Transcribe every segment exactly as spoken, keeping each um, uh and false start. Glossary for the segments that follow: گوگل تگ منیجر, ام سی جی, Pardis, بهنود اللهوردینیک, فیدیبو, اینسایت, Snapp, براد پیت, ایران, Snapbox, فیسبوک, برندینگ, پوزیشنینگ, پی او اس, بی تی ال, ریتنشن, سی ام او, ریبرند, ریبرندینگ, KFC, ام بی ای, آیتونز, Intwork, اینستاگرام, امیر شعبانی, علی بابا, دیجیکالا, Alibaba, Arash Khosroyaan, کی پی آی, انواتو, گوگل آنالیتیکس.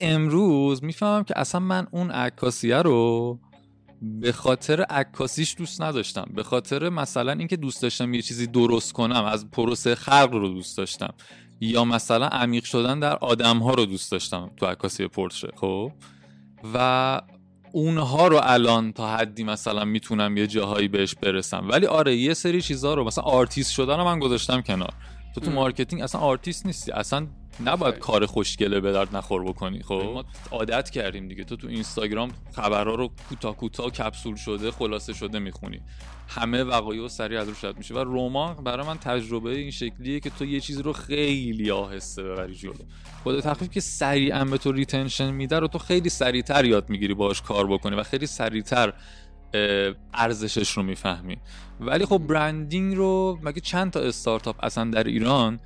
امروز میفهمم که اصلا من اون عکاسیه رو به خاطر عکاسیش دوست نداشتم، به خاطر مثلا اینکه دوست داشتم یه چیزی درست کنم، از پروسه خلق رو دوست داشتم، یا مثلا عمیق شدن در آدم‌ها رو دوست داشتم تو عکاسی پورتره. خب و اونها رو الان تا حدی مثلا میتونم یه جاهایی بهش برسم، ولی آره یه سری چیزها رو مثلا آرتیست شدن رو من گذاشتم کنار. تو تو مارکتینگ اصلا آرتیست نیستی، اصلا نباید کار خوشگله به درد نخور بکنی. خب ما عادت کردیم دیگه، تو تو اینستاگرام خبرها رو کوتاه کوتاه کپسول شده خلاصه شده میخونی، همه وقایع سریع از روش رد میشه. و رمان برای من تجربه این شکلیه که تو یه چیز رو خیلی آهسته ببری جلو. خود تخفیف که سریعا به تو ریتنشن میده رو تو خیلی سریعتر یاد میگیری باهاش کار بکنی و خیلی سریعتر ارزشش رو میفهمی. ولی خب برندینگ رو مگه چند تا استارتاپ اصلا در ایران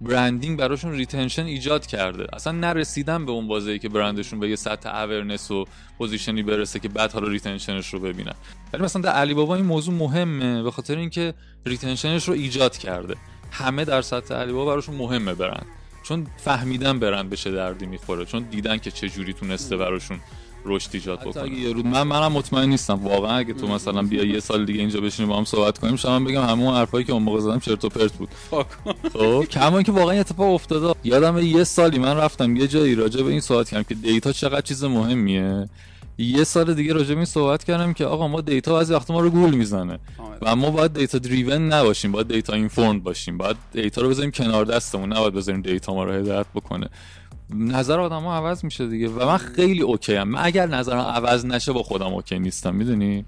برندینگ براشون ریتنشن ایجاد کرده؟ اصلا نرسیدن به اون بازه‌ای که برندشون به یه سطح اورنس و پوزیشنی برسه که بعد حالا ریتنشنش رو ببینن. ولی مثلا در علی بابا این موضوع مهمه به خاطر اینکه ریتنشنش رو ایجاد کرده. همه در سطح علی بابا براشون مهمه برند، چون فهمیدن برند به چه دردی میخوره، چون دیدن که چه جوری تونسته براشون رشد ایجاد بکنه. یه روز من منم مطمئن نیستم واقعا، اگه تو مثلا بیا یه سال دیگه اینجا بشینیم با هم صحبت کنیم شما بگم همون حرفایی که اون موقع زدم چرت و پرت بود. خب کما اینکه واقعا اتفاق افتاده. یادم یه سالی من رفتم یه جایی راجع به این صحبت کردم که دیتا چقدر چیز مهمیه. یه سال دیگه راجع به این صحبت کردم که آقا ما دیتا بعضی وقت ما رو گول میزنه و ما باید دیتا دریون نباشیم، باید دیتا اینفورمد باشیم، باید دیتا رو بذاریم کنار دستمون، نباید بذاریم دیتا ما رو هدایت بکنه. نظر آدم‌ها عوض میشه دیگه و من خیلی اوکی ام. من اگر نظرم عوض نشه با خودم اوکی نیستم، میدونی؟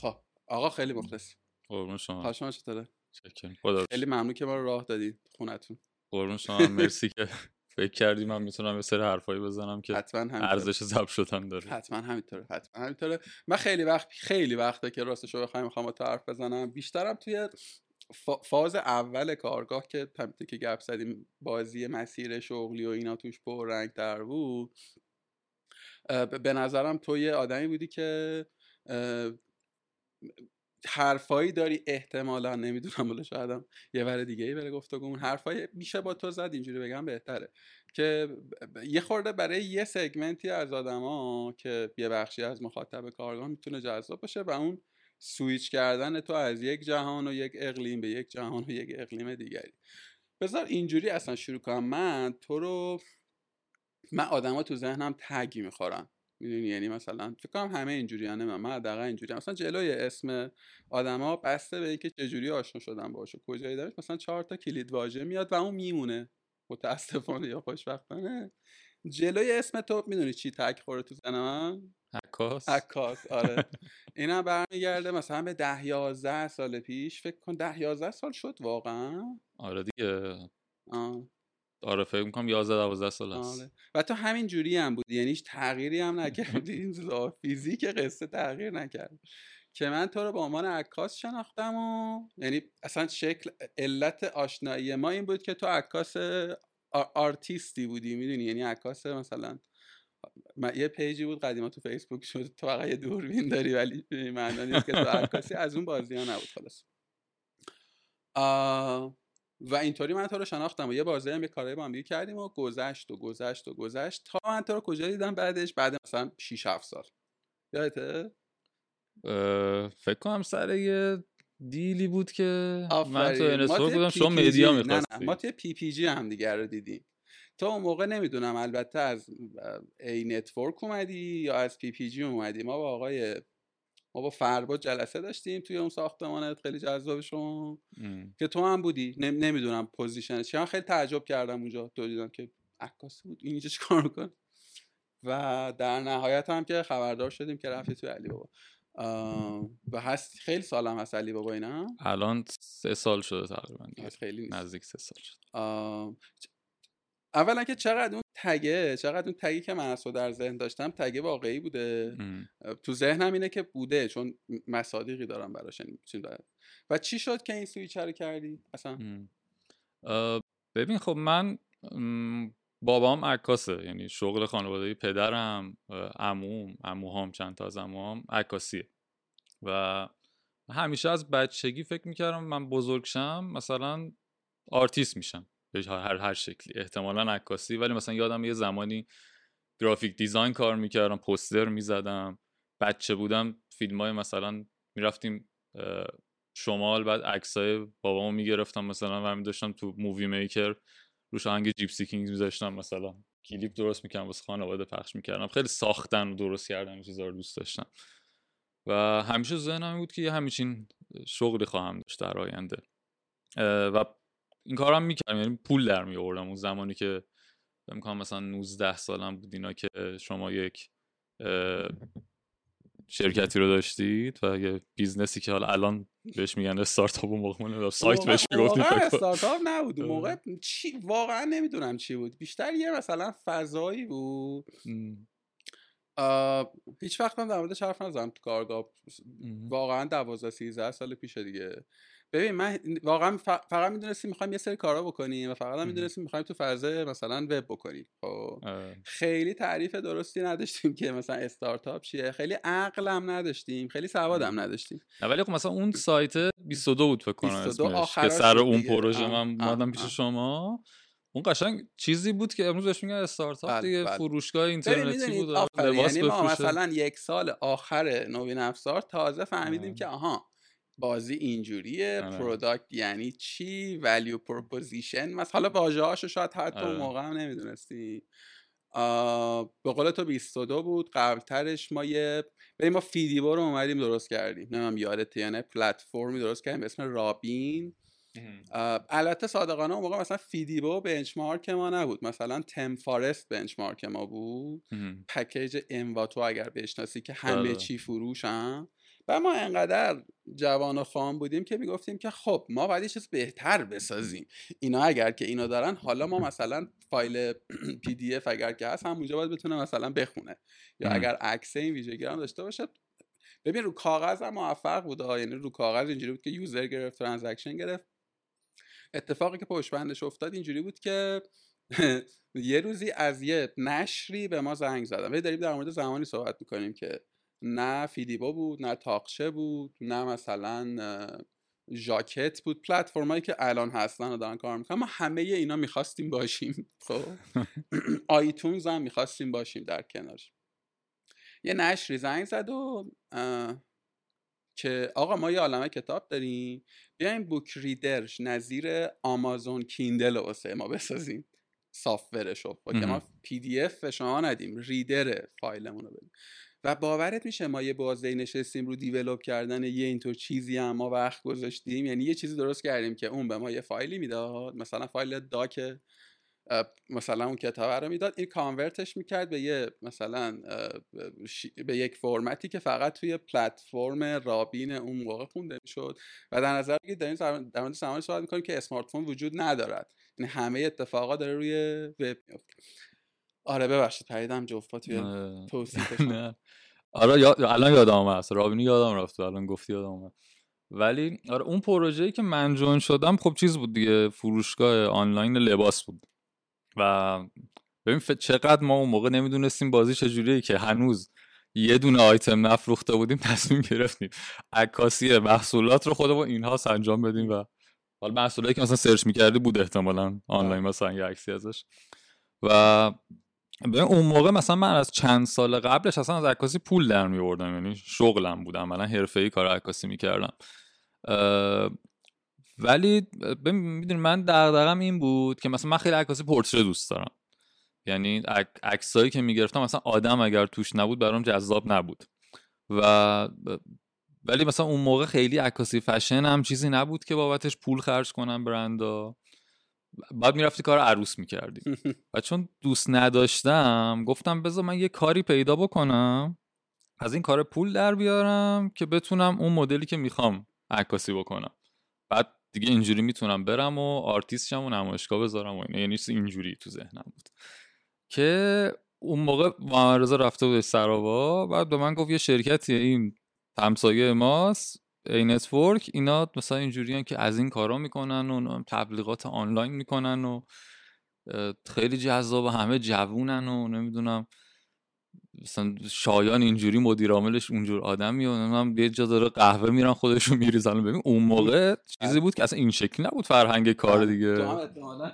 خب آقا خیلی مخلص. قربون شما. حال شما چطوره؟ چکرم. خدا خیلی ممنون که ما رو راه دادید خونتون. قربون شما، مرسی که فکر کردیم من میتونم یه سری حرفایی بزنم که ارزش ضبط شدن داره. حتما همینطوره، حتما همینطوره. من خیلی وقت خیلی وقته که راستش رو بخوام میخوام با تو حرف بزنم. بیشترم توی فاز اول کارگاه که تمیتی که گپ زدیم بازی مسیر شغلی و اینا توش پررنگ‌تر بود، به نظرم تو یه آدمی بودی که حرفایی داری، احتمالا نمیدونم ولی شایدم یه ور دیگه ای بره گفتگومون حرفایی میشه با تو زد، اینجوری بگم بهتره، که یه خورده برای یه سگمنتی از آدما که یه بخشی از مخاطب کارگاه میتونه جذاب باشه و اون سویچ کردن تو از یک جهان و یک اقلیم به یک جهان و یک اقلیم دیگری. بذار اینجوری اصلا شروع کنم. من تو رو من آدما تو ذهنم تگی میخورن، میدونی، یعنی مثلا فکر کنم همه اینجوریانه، من من دقیقاً اینجوریام. مثلا جلوی اسم آدما بسته به اینکه چه جوری آشنا شدن باهاش و کجای درش، مثلا چهار تا کلید واژه میاد و اون میمونه، متاسفانه یا خوشبختانه. جلوی اسم تو میدونی چی تگ خوره تو ذهنم؟ عکاس. عکاس، آره. اینا برمیگرده مثلا به ده یازده سال پیش، فکر کن ده یازده سال شد واقعا. آره دیگه. آه. آره فکر می‌کنم یازده دوازده سال است. آره. و تو همین جوری هم بودی، یعنی هیچ تغییری هم نکردی، این فیزیک قصه تغییر نکرد. که من تو رو به عنوان عکاس شناختم و یعنی اصلا شکل علت آشنایی ما این بود که تو عکاس آرتیستی بودی، میدونی، یعنی عکاس مثلا من یه پیجی بود قدیما تو فیسبوک شد تو واقعا دوربین داری ولی به معنی نیست که تو عکاسی از اون بازی‌ها نبود خلاص. و اینطوری من تو رو شناختم و یه بازی هم یه کارایی با هم دیگه کردیم و گذشت و گذشت و گذشت تا من تو رو کجا دیدم بعدش، بعد مثلا شش هفت سال یادته؟ فکر کنم سر یه دیلی بود که آفرین. من تو انسو بودم شما مدیا می‌خواستید. نه نه ما تو پی پی جی هم دیگه رو دیدیم. تو اون موقع نمیدونم البته از ای نتورک اومدی یا از پی پی جی اومدی. ما با آقای ما با فرباد جلسه داشتیم توی اون ساختمانت خیلی جذابشون که تو هم بودی. نمیدونم پوزیشنش چیه، خیلی تعجب کردم اونجا تو دیدم که عکاسی بود این اینجا چیکار میکنه. و در نهایت هم که خبردار شدیم که رفتی توی علی بابا و هست. خیلی سال هم هست علی بابا، اینا الان سه سال شده تقریبا، خیلی نزدیک سه سال شد. اولا که چقدر اون تگه چقدر اون تگی که من از تو در ذهن داشتم تگه واقعی بوده. ام. تو ذهنم اینه که بوده چون مصادیقی دارم براش. و چی شد که این سویچ رو کردی اصلا؟ ببین خب من بابام عکاسه، یعنی شغل خانوادگی پدرم، عموم عموهام چند تا از عموهام عکاسیه و همیشه از بچگی فکر میکردم من بزرگشم مثلا آرتیست میشم به هر هر شکلی، احتمالاً عکاسی. ولی مثلا یادم یه زمانی گرافیک دیزاین کار میکردم، پوستر میزدم، بچه بودم فیلمای مثلا میرفتیم شمال، بعد عکسای بابامو میگرفتم مثلا و همین داشتم تو مووی میکر روش آهنگ جیپسی کینگز میذاشتم، مثلا کلیپ درست میکردم واسه خانواده پخش میکردم. خیلی ساختن و درست کردن این چیزا رو دوست داشتم و همیشه ذهنم بود که یه همچین شغلی خواهم داشت در آینده و این کارم میکردم، یعنی پول در میآوردم. اون زمانی که میگم مثلا نوزده سالم بود اینا که شما یک شرکتی رو داشتید و یه بیزنسی که حالا الان بهش میگن استارتاپ و مقمول سایت بهش میگفتید، واقعا استارتاپ نبود اون موقع، چی واقعا نمیدونم چی بود، بیشتر یه مثلا فضایی بود. هیچ وقت من در موردش حرف نزدم تو کارگاه، واقعا دوازده سیزده سال پیش دیگه. ببین من واقعا فقط میدونستیم میخوایم یه سری کارا بکنیم و فقط هم میدونستیم میخوایم تو فضا مثلا وب بکنیم. خب خیلی تعریف درستی نداشتیم که مثلا استارتاپ چیه، خیلی عقلم نداشتیم، خیلی سوادم نداشتیم. ولی خب مثلا اون سایت بیست و دو بود فکر کنم اسمش که سر اون پروژه من اومدم پیش شما، اون قشنگ چیزی بود که امروز بهش میگن استارتاپ دیگه، فروشگاه اینترنتی بود، لباس بفروشه. مثلا یک سال آخر نوین افزار تازه فهمیدیم که آها بازی اینجوریه، پروداکت یعنی چی، ولیو پروپوزیشن مثلا، حالا واژه‌هاشو شاید حتی اون موقع هم نمیدونستی. به قول تو بیست و دو بود، قبلترش ما یه بریم ما فیدیبو رو اومدیم درست کردیم، نمیدونم یادت یا نه، پلتفرمی درست کردیم به اسم رابین. البته صادقانه اون موقع مثلا فیدیبو بنچمارک ما نبود، مثلا تم فارست بنچمارک ما بود، پکیج انواتو اگر بشناسی که همه چی فروشن. و ما انقدر جوان و خام بودیم که میگفتیم که خب ما باید یه چیز بهتر بسازیم، اینا اگر که اینا دارن، حالا ما مثلا فایل پی دی اف اگر که هست همونجا باید بتونه مثلا بخونه، یا اگر عکس این ویژگی هم داشته باشه. ببین رو کاغذ هم موفق بود، یعنی رو کاغذ اینجوری بود که یوزر گرفت، ترانزکشن گرفت. اتفاقی که پشت بندش افتاد اینجوری بود که یه روزی از یه نشری به ما زنگ زدن. داریم در مورد زمانی صحبت می‌کنیم که نه فیدیبا بود، نه تاقشه بود، نه مثلا ژاکت بود، پلتفرمایی که الان هستن و دارن کار میکنن، ما همه اینا میخواستیم باشیم. خب آیتونز هم میخواستیم باشیم در کنارش. یه نشری زنگ زد و که آقا ما یه عالمه کتاب داریم، بیاین بوک ریدرش نظیر آمازون کیندل واسه ما بسازیم، سافتورشو که ما پی دی اف به شما ندیم، ریدر فایلمون رو بدیم. و باورت میشه ما یه بازده نشستیم رو دیولوب کردن یه اینطور چیزی هم ما وقت گذاشتیم، یعنی یه چیزی درست کردیم که اون به ما یه فایلی میداد، مثلا فایل داک مثلا اون کتاب رو میداد، این کانورتش میکرد به یه مثلا به یک فرمتی که فقط توی پلتفرم رابین اون موقع خونده میشد. و در نظر بگیر داریم در مورد زمانی صحبت میکنیم که اسمارت فون وجود ندارد، یعنی همه اتفاقا داره روی وب میفته. آره ببخشید پریدم جفت توی توصیفشون. آره یا... الان یادم اومد، اصلا رابینی یادم رفت، الان گفتی یادم اومد. ولی آره اون پروژه‌ای که من جون شدم خب چیز بود دیگه، فروشگاه آنلاین لباس بود و ببین چقدر ما اون موقع نمیدونستیم بازی چجوریه که هنوز یه دونه آیتم نفروخته بودیم، تصمیم گرفتیم عکاسی محصولات رو خودمون اینها انجام بدیم و حالا محصولاتی که مثلا سرچ می‌کردی بود احتمالاً آنلاین مثلا یه عکسی ازش. و به اون موقع مثلا من از چند سال قبلش اصلا از عکاسی پول در می‌آوردم، یعنی شغلم بودم، من حرفه‌ای کار عکاسی می‌کردم. ولی میدونی من دغدغه‌م این بود که مثلا من خیلی عکاسی پورتری دوست دارم، یعنی عکسایی که می‌گرفتم مثلا آدم اگر توش نبود برام جذاب نبود. و ولی مثلا اون موقع خیلی عکاسی فشن هم چیزی نبود که بابتش پول خرج کنم برندا، بعد میرفتی کار عروس میکردی. و چون دوست نداشتم گفتم بذار من یه کاری پیدا بکنم از این کار پول در بیارم که بتونم اون مدلی که میخوام عکاسی بکنم، بعد دیگه اینجوری میتونم برم و آرتیست شم و نمایشگاه بذارم و اینا. یعنی اینجوری تو ذهنم بود که اون موقع محمد رضا رفته بود سراوا، بعد به من گفت یه شرکتی این همسایه ماست اینتورک، اینا مثلا اینجوریان که از این کارا میکنن و تبلیغات آنلاین میکنن و خیلی جذاب، همه جوونن و نمیدونم مثلا شایان اینجوری مدیر عاملش اونجور آدم میونه، هم یه جا داره قهوه میرن خودشون میریزن. ببین اون موقع چیزی بود که اصلا این شکلی نبود فرهنگ کار دیگه. تو هم احتمالاً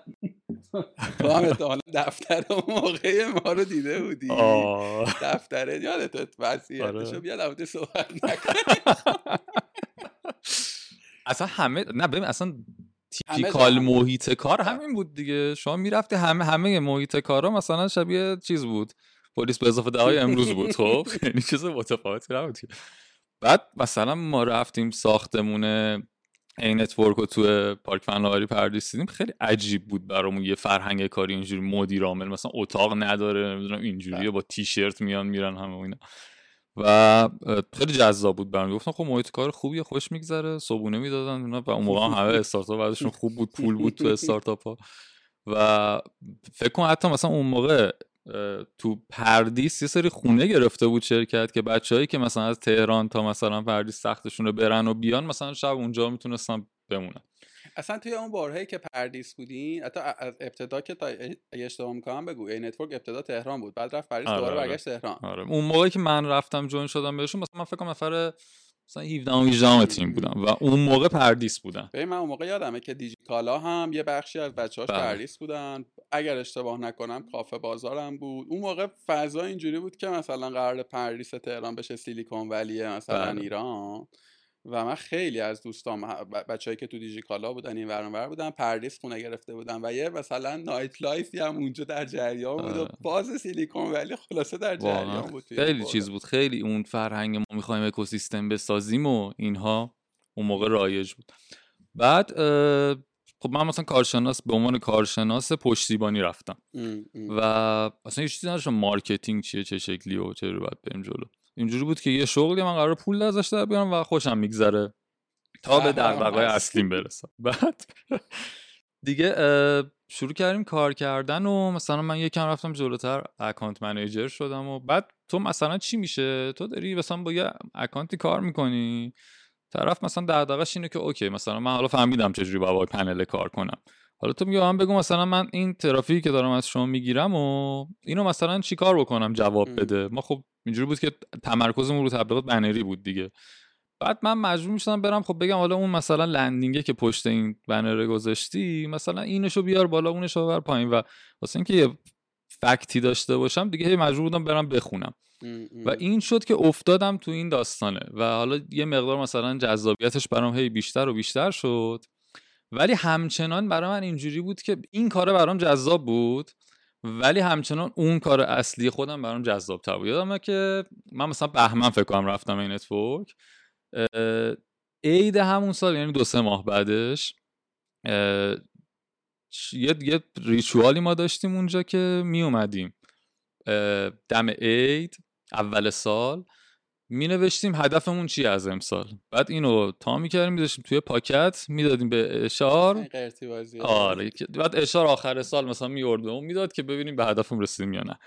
تو هم احتمالاً دفتر اون موقع ما رو دیده بودی. دفتره یادت وضعیتشو بیا البته صحبت نکنیم. اصلا همه نه ببین اصلا تیپیکال محیط کار همین بود دیگه. شما میرفتی همه همه محیط کارا مثلا شبیه چیز بود، پلیس به اضافه دهای امروز بود. خب یعنی چیز متفاوتی نبود. بعد مثلا ما رفتیم ساختمون این نتورک رو توی پارک فناوری پردیس دیدیم، خیلی عجیب بود برامون یه فرهنگ کاری اینجوری، مدیر عامل مثلا اتاق نداره، نمیدونم اینجوریه، با تیشرت میان میرن همه اینا و خیلی جذاب بود برام. گفتم خب محیط کار خوبیه، خوش میگذره، صبحونه میدادن اونا و اون موقع هم همه استارتاپ ازشون خوب بود، پول بود تو استارتاپ‌ها و فکر کنم حتی مثلا اون موقع تو پردیس یه سری خونه گرفته بود شرکت که بچه‌هایی که مثلا از تهران تا مثلا پردیس سختشون رو برن و بیان مثلا شب اونجا میتونستن بمونن. اصلا توی اون بارهایی که پردیس بودین، حتی از ابتدا که تا اشتباه می‌کنم بگو، این نتورک ابتدا تهران بود، بعد رفت پردیس، دوباره برگشت تهران. آره اون موقعی که من رفتم جوین شدم بهشون، مثلا من فکر کنم نفر مثلا هفده هجده تیم بودم و اون موقع پردیس بودن. ببین من اون موقع یادمه که دیجیکالا هم یه بخشی از بچه‌هاش پردیس بودن، اگر اشتباه نکنم کافه بازارم بود. اون موقع فضا اینجوری بود که مثلا قرار پردیس تهران بشه سیلیکون ولی مثلا بره. ایران و من خیلی از دوستام بچه‌ای که تو دیجیکالا بودن این ور اونور بودن، پردیس خونه گرفته بودن و یه مثلا نایت لایفی هم اونجا در جریان بود و باز سیلیکون ولی خلاصه در جریان بود. خیلی چیز بود، خیلی اون فرهنگ ما می‌خوایم اکوسیستم بسازیم و اینها اون موقع رایج بود. بعد خب من مثلا کارشناس به عنوان کارشناس پشتیبانی رفتم ام ام. و اصلا هیچ چیزی نداشتم مارکتینگ چیه، چه شکلیه و چه رو باید بریم جلو. اینجوری بود که یه شغلی من قراره پول ازش در بیارم و خوشم میگذره تا به دغدغه‌های اصلیم برسم. بعد دیگه شروع کردیم کار کردن و مثلا من یکم رفتم جلوتر اکانت منیجر شدم. و بعد تو مثلا چی میشه؟ تو داری مثلا با یه اکانتی کار میکنی، طرف مثلا دغدغه‌اش اینه که اوکی مثلا من حالا فهمیدم چجوری با با پنل کار کنم، حالا تو میگم بگو مثلا من این ترافیکی که دارم از شما میگیرم و اینو مثلا چیکار بکنم جواب بده. ما خب اینجوری بود که تمرکزمون رو تبلیغات بنری بود دیگه. بعد من مجبور میشدم برم خب بگم حالا اون مثلا لندینگه که پشت این بنره گذاشتی مثلا اینشو بیار بالا اونشو ببر پایین و واسه اینکه یه فکتی داشته باشم دیگه هی مجبور بودم برم بخونم و این شد که افتادم تو این داستانه و حالا یه مقدار مثلا جذابیتش برام هی بیشتر و بیشتر شد. ولی همچنان برای من اینجوری بود که این کار برام جذاب بود ولی همچنان اون کار اصلی خودم برام جذاب‌تر بود. یادمه که من مثلا بهمن فکر کنم رفتم این نتورک، عید همون سال یعنی دو سه ماه بعدش یه یه ریچوالی ما داشتیم اونجا که می اومدیم دم عید اول سال می نوشتیم هدفمون چی از امسال، بعد اینو تا می کردیم می داشتیم توی پاکت می دادیم به اشار قرتی بازی. آره بعد اشار آخر سال مثلا می آورد و می داد که ببینیم به هدفمون رسیدیم یا نه.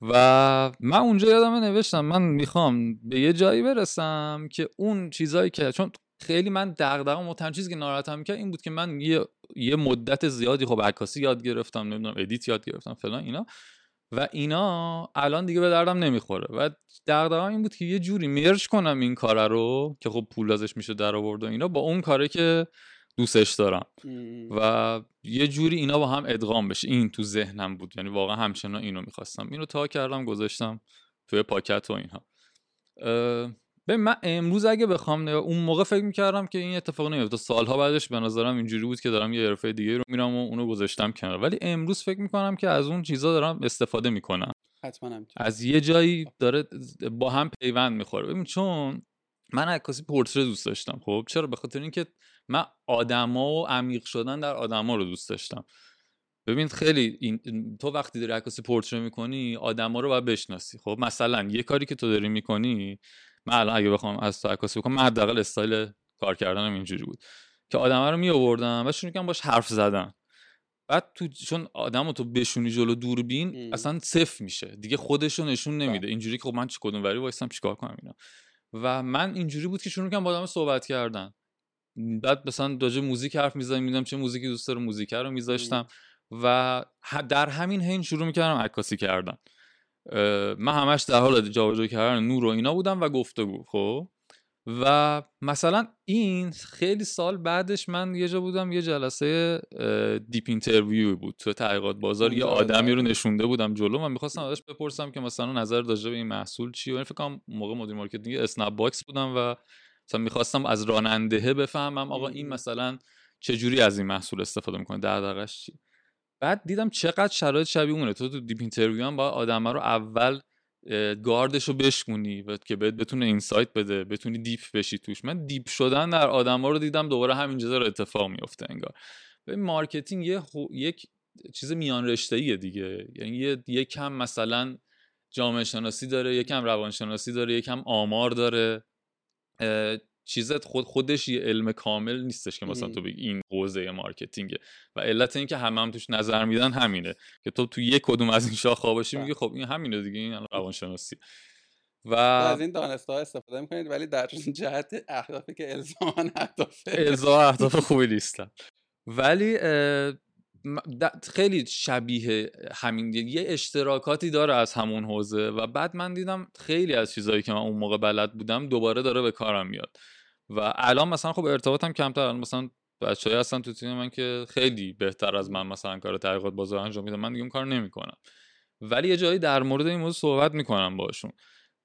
و من اونجا یادمه نوشتم من میخوام به یه جایی برسم که اون چیزایی که چون خیلی من دغدغه‌ام و تن چیزی که ناراحتم می‌کرد این بود که من یه یه مدت زیادی خب عکاسی یاد گرفتم، نمیدونم ادیت یاد گرفتم فلان اینا و اینا الان دیگه به دردم نمیخوره و دغدغه‌ام این بود که یه جوری مرج کنم این کارا رو که خب پول ازش میشه در آورد و اینا با اون کاری که دوستش دارم و یه جوری اینا با هم ادغام بشه. این تو ذهنم بود، یعنی واقعا همچنان اینو می‌خواستم. اینو تا کردم گذاشتم توی پاکت و اینها. ببین من امروز اگه بخوام نگاه، اون موقع فکر می‌کردم که این اتفاق نمیفته، سالها بعدش به نظرم اینجوری بود که دارم یه حرفه دیگه رو میرم و اونو گذاشتم کنار، ولی امروز فکر می‌کنم که از اون چیزا دارم استفاده می‌کنم، حتماً از یه جایی داره با هم پیوند می‌خوره. ببین چون من عکاسی پورتره دوست داشتم، خب چرا؟ به خاطر اینکه من آدما و عمیق شدن در آدما رو دوست داشتم. ببین خیلی این... تو وقتی داری عکاسی پورتره می‌کنی آدما رو باید بشناسی. خب مثلا یه کاری که تو داری می‌کنی، من الان اگه بخوام از تو عکاسی بکنم، من حداقل استایل کار کردنم اینجوری بود که آدما رو می آوردم و شروع کردم باش حرف زدن. بعد تو چون آدمو تو بشونی جلو دوربین ام. اصلا صفر میشه دیگه، خودشو نشون نمیده. اینجوری که خب من چه کدوم وری وایسم چیکار کنم اینا. و من اینجوری بود که شروع کردم با آدما صحبت کردن، بعد مثلا داجه موزیک حرف می‌زدم، می‌دیدم چه موزیکی دوست داره، موزیک رو می‌ذاشتم و در همین حین شروع می‌کردم عکاسی کردن من همش در حال جابجا کردن نور و اینا بودم و گفتگو. خب و مثلا این خیلی سال بعدش من یه جا بودم، یه جلسه دیپ اینترویو بود تو تحقیقات بازار، یه آدمی رو نشونده بودم جلو، من می‌خواستم ازش بپرسم که مثلا نظر داشته به این محصول چیه. من فکر کنم موقع مدیر مارکتینگ اسنپ باکس بودم و مثلا می‌خواستم از راننده بفهمم آقا این مثلا چه جوری از این محصول استفاده می‌کنه، در دقیقش چیه. بعد دیدم چقدر شرایط شبیه اونه، تو تو دیپ اینترویو هم باید آدما رو اول گاردشو بشکونی و که بهت بتونه اینسایت بده، بتونی دیپ بشی توش. من دیپ شدن در آدما رو دیدم، دوباره همینجا داره اتفاق میفته انگار. ببین مارکتینگ یه خو... یک چیز میان رشته‌ایه دیگه، یعنی یه یک کم مثلا جامعه شناسی داره، یک کم روانشناسی داره، یک کم آمار داره. اه... چیزت خود خودش یه علم کامل نیستش که مثلا تو بگی این حوزه مارکتینگه، و علت این که همه هم توش نظر میدن همینه که تو تو یک کدوم از این شاخه‌ها باشی میگی خب این همینه دیگه، این الان روانشناسی و از این دانش‌ها استفاده میکنید، ولی در جهت اهدافی که الزاما اهداف الزاما اهداف خوبی نیستن. ولی خیلی شبیه همین، یه اشتراکاتی داره از همون حوزه. و بعد من دیدم خیلی از چیزایی که من اون موقع بلد بودم دوباره داره به کارم میاد و الان مثلا خب ارتباطم کمتر، الان مثلا بچه‌ای هستن تو تیم من که خیلی بهتر از من مثلا کار تحقیقات بازار انجام میدن، من دیگه اون کارو نمی‌کنم، ولی یه جایی در مورد این موضوع صحبت می‌کنم باشون.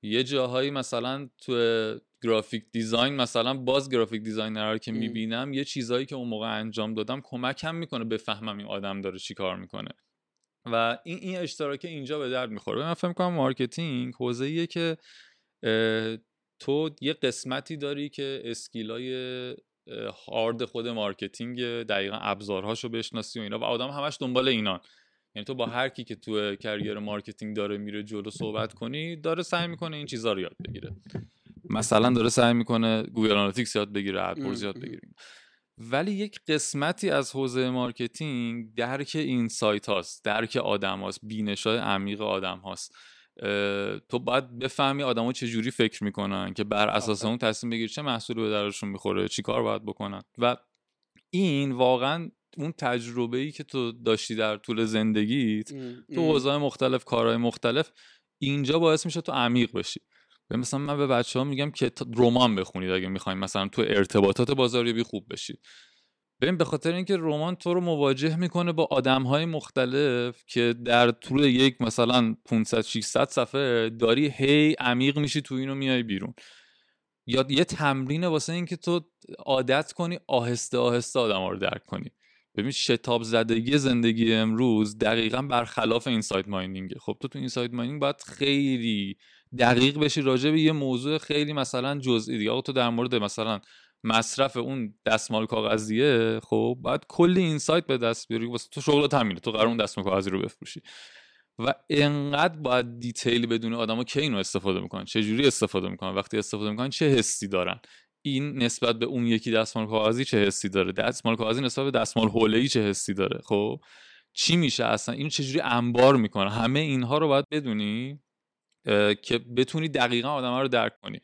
یه جاهایی مثلا تو گرافیک دیزاین، مثلا باز گرافیک دیزاینرها که میبینم یه چیزایی که اون موقع انجام دادم کمکم میکنه بفهمم این آدم داره چی کار میکنه و این این اشتراکه اینجا به درد میخوره. من فکر میکنم مارکتینگ حوزه‌ایه که تو یه قسمتی داری که اسکیلای هارد خود مارکتینگ، دقیقاً ابزارهاشو بشناسی و اینا، و آدم همش دنبال اینان. یعنی تو با هر کی که تو کریر مارکتینگ داره میره جلو صحبت کنی، داره سعی میکنه این چیزا رو یاد بگیره، مثلا داره سعی میکنه گوگل آنالیتیکس یاد بگیره، ادورز یاد بگیره. ولی یک قسمتی از حوزه مارکتینگ درک اینسایت هاست، درک آدم هاست، بینش‌های عمیق آدم هاست. تو باید بفهمی آدما چه جوری فکر میکنن که بر اساس اون تصمیم بگیری چه محصولی به درشون میخوره، چیکار باید بکنن. و این واقعا اون تجربه‌ای که تو داشتی در طول زندگیت تو حوزه‌های مختلف، کارهای مختلف، اینجا باعث میشه تو عمیق بشی. مثلا من به بچه‌ها میگم که رمان بخونید اگه می‌خواید مثلا تو ارتباطات بازاریابی خوب بشید. ببین به خاطر اینکه رمان تو رو مواجه میکنه با آدم‌های مختلف که در طول یک مثلا پانصد ششصد صفحه داری هی عمیق میشی تو اینو میای بیرون. یا یه تمرینه واسه اینکه تو عادت کنی آهسته آهسته آدم‌ها رو درک کنی. ببین شتاب زدگی زندگی امروز دقیقاً برخلاف اینسایت ماینینگه. خب تو تو اینسایت ماینینگ باید خیلی دقیق بشی راجع به یه موضوع خیلی مثلا جزئی دیگه. آقا تو در مورد مثلا مصرف اون دستمال کاغذیه، خب باید کلی اینسایت به دست بیاری، واسه تو شغلت همینه، تو قرار اون دستمال کاغذی رو بفروشی و انقدر باید دیتیل بدونی آدما کی اینو استفاده میکنن، چه جوری استفاده میکنن، وقتی استفاده میکنن چه حسی دارن، این نسبت به اون یکی دستمال کاغذی چه حسی داره، دستمال کاغذی نسبت به دستمال حوله‌ای چه حسی داره، خب چی میشه اصلا، اینو چه جوری انبار میکنن. همه اینها رو باید بدونی که بتونی دقیقا آدم‌ها رو درک کنی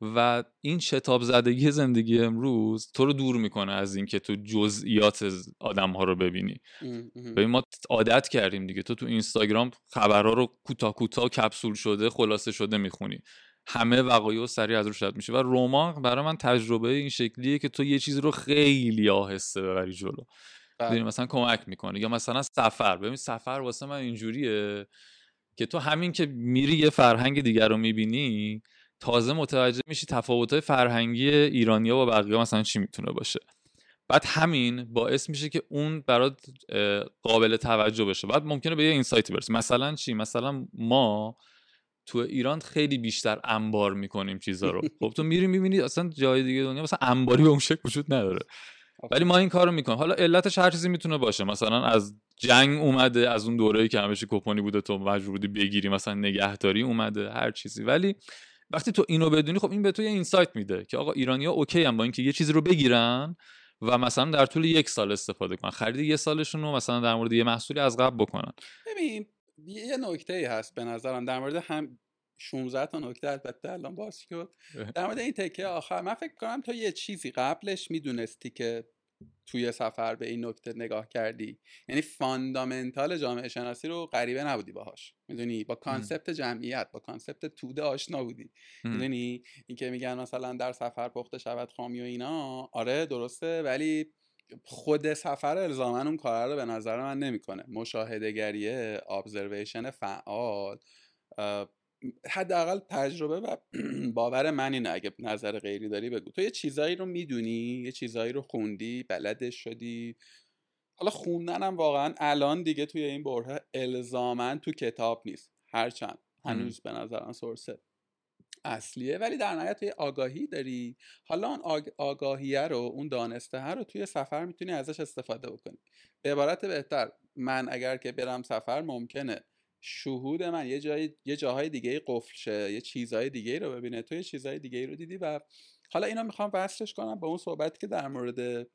و این شتاب زدگی زندگی امروز تو رو دور میکنه از این که تو جزئیات آدم‌ها رو ببینی. ببین ما عادت کردیم دیگه، تو تو اینستاگرام خبرها رو کوتاه کوتاه کپسول شده خلاصه شده میخونی، همه وقایع سریع از روش رد میشه. و رمان برای من تجربه این شکلیه که تو یه چیز رو خیلی آهسته ببری جلو، ببین مثلا کمک میکنه. یا مثلا سفر، ببین سفر واسه من اینجوریه که تو همین که میری یه فرهنگ دیگر رو میبینی، تازه متوجه میشی تفاوت‌های فرهنگی ایرانی‌ها با بقیه مثلا چی میتونه باشه، بعد همین باعث میشه که اون برات قابل توجه بشه، بعد ممکنه به یه اینسایتی برسی. مثلا چی؟ مثلا ما تو ایران خیلی بیشتر انبار میکنیم چیزا رو. خب تو میری میبینی اصلا جای دیگه دنیا مثلا انباری به اون شکل وجود نداره، ولی ما این کارو میکنیم. حالا علتش هر چیزی میتونه باشه، مثلا از جنگ اومده، از اون دوره‌ای که همش کوپنی بوده تو مجبور بودی بگیری، مثلا نگهداری اومده، هر چیزی. ولی وقتی تو اینو بدونی، خب این به تو یه اینسایت میده که آقا ایرانی‌ها اوکی ان با اینکه یه چیزی رو بگیرن و مثلا در طول یک سال استفاده کنن، خرید یک سالشون رو مثلا در مورد یه محصولی از قبل بکنن. ببین یه نکته‌ای هست به نظرم در مورد هم شانزده تا نکته البته الان باز شد در مورد این تکه آخر. من فکر کنم تو یه چیزی قبلش میدونستی که توی سفر به این نکته نگاه کردی، یعنی فاندامنتال جامعه شناسی رو غریبه نبودی باهاش، میدونی، با کانسپت جمعیت، با کانسپت توده آشنا بودی، میدونی اینکه میگن مثلا در سفر پخته شود خامی و اینا، آره درسته، ولی خود سفر الزامن اون کار رو به نظر من نمیکنه. مشاهده گریه، ابزرویشن فعال، حداقل تجربه و باور من اینه، اگه نظر غیری داری بگو. تو یه چیزایی رو میدونی، یه چیزایی رو خوندی، بلدش شدی. حالا خوندنم واقعا الان دیگه توی این بره الزاماً تو کتاب نیست، هرچند هنوز به نظرم سورس اصلیه، ولی در نهایت یه آگاهی داری. حالا اون آگ... آگاهیه رو، اون دانسته رو توی سفر میتونی ازش استفاده بکنی. به عبارت بهتر، من اگر که برم سفر ممکنه شهود من یه جای یه جاهای دیگه قفل شه، یه چیزهای دیگه رو ببینه، تو یه چیزهای دیگه رو دیدی. و حالا اینا میخوام وصلش کنم به اون صحبت که در مورد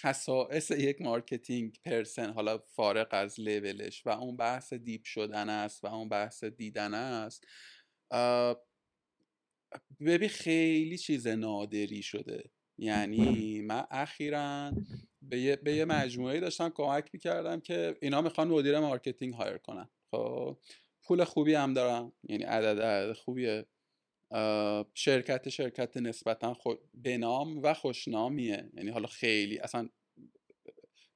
خصائص یک مارکتینگ پرسن، حالا فارق از لیولش، و اون بحث دیپ شدن است و اون بحث دیدن است. ببین خیلی چیز نادری شده. یعنی من اخیراً به یه, به یه مجموعه‌ای داشتم کمک می‌کردم که اینا میخوان مدیر مارکتینگ هایر کنن. خب پول خوبی هم دارم، یعنی عدد عدد خوبیه، شرکت شرکت نسبتا خو... بنام و خوشنامیه، یعنی حالا خیلی اصلا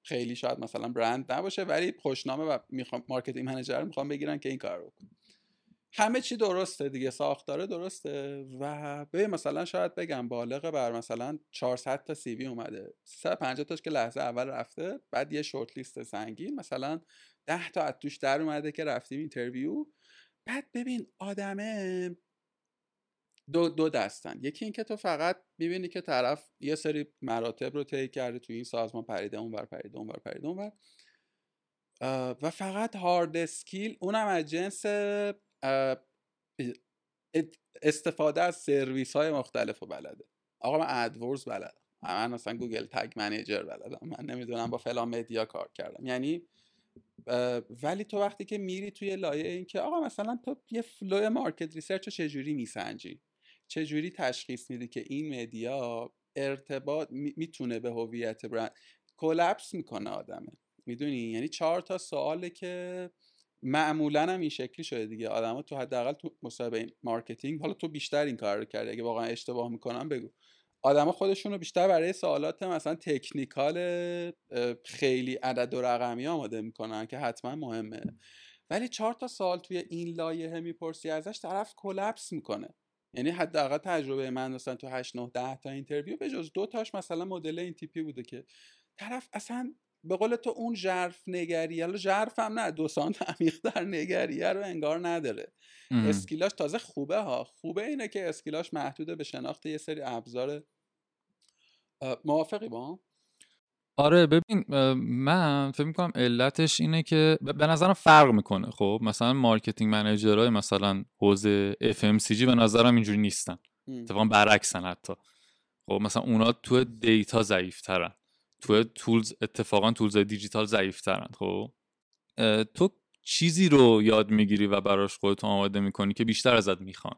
خیلی شاید مثلا برند نباشه ولی خوشنامه و میخوام مارکتینگ منیجر میخوام بگیرن که این کار رو کنه. همه چی درسته دیگه، ساختاره درسته. و به مثلا شاید بگم بالغ بر مثلا چهارصد تا سی وی اومده، سیصد و پنجاه تاش که لحظه اول رفته، بعد یه شورت لیست سنگین مثلا ده تا از توش در اومده که رفتیم اینترویو. بعد ببین آدمه دو دو دستن، یکی این که تو فقط می‌بینی که طرف یه سری مراتب رو طی کرده، توی این سازمان پریده اونور، پریده اونور، پریده اونور، و فقط هارد اسکیل، اونم از جنس استفاده از سرویس‌های مختلف رو بلده. آقا من ادورز بلدم، من مثلا گوگل تگ منیجر بلدم، من نمیدونم با فلان مدیا کار کردم. یعنی ولی تو وقتی که میری توی لایه این که آقا مثلا تو یه فلو مارکت ریسرچ رو چجوری میسنجی، چجوری تشخیص میدی که این مدیا ارتباط میتونه به هویت برند، کلپس میکنه آدمه، میدونی. یعنی چهار تا سواله که معمولا هم این شکلی شده دیگه. آدما تو حداقل تو مصاحبه مارکتینگ، حالا تو بیشتر این کار رو کردی، اگه واقعا اشتباه میکنم بگو، آدما خودشون رو بیشتر برای سوالات مثلا تکنیکال خیلی عدد و رقمی آماده میکنن که حتما مهمه، ولی چهار تا سوال توی این لایه میپرسی ازش، طرف کلپس میکنه. یعنی حداقل تجربه من مثلا تو هشت نه ده تا اینترویو به جز دو تاش مثلا مدل این تیپی بوده که طرف اصلا به قول تو اون ژرف نگریه، حالا ژرف هم نه، دو سانت عمیق در نگریه رو انگار نداره. ام. اسکیلاش تازه خوبه ها، خوبه اینه که اسکیلاش محدوده به شناخت یه سری ابزار. موافقی با هم؟ آره ببین، من فکر میکنم علتش اینه که به نظرم فرق میکنه. خب مثلا مارکتینگ منیجرهای مثلا حوزه اف ام سی جی به نظرم اینجوری نیستن، اتفاقا برعکسن حتی. خب مثلا اونا تو دیتا ضعیف‌ترن، تو تولز، اتفاقا تولز دیجیتال ضعیف‌ترن. خب تو چیزی رو یاد میگیری و براش خودت آماده میکنی که بیشتر ازت میخوان.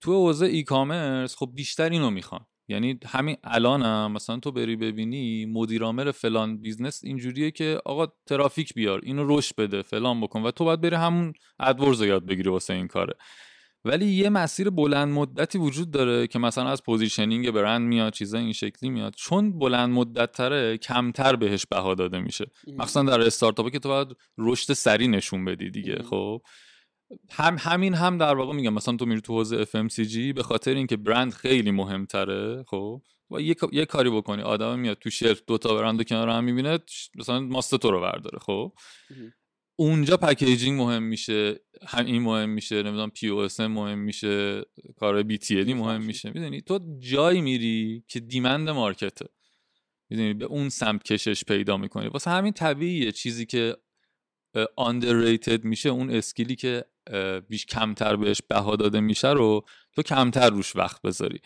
تو حوزه ای کامرس خب بیشتر اینو میخوان، یعنی همین الانم مثلا تو بری ببینی مدیر عامل فلان بیزنس اینجوریه که آقا ترافیک بیار، اینو روش بده، فلان بکن، و تو باید بری همون ادورز رو یاد بگیری واسه این کاره. ولی یه مسیر بلند مدتی وجود داره که مثلا از پوزیشنینگ برند میاد، چیزا این شکلی میاد، چون بلند مدت تره کمتر بهش بها داده میشه، مخصوصا در استارتاپا که تو باید رشد سریع نشون بدی دیگه. خب هم همین هم در واقع میگم مثلا تو میری تو حوزه اف ام سی جی به خاطر اینکه برند خیلی مهمتره. خب و یه یه کاری بکنی، آدم میاد تو شلف دو تا برند رو کنار هم میبینه، مثلا ماست تو رو برداره. خب اونجا پکیجینگ مهم میشه، همین مهم میشه، نمیدونم پی او اس مهم میشه، کار بی تی ال مهم میشه. میدونی تو جایی میری که دیمند مارکته، میدونی به اون سمت کشش پیدا میکنی. واسه همین طبیعیه چیزی که underrated میشه، اون اسکیلی که بیش کمتر بهش بها داده میشه رو تو کمتر روش وقت بذاری،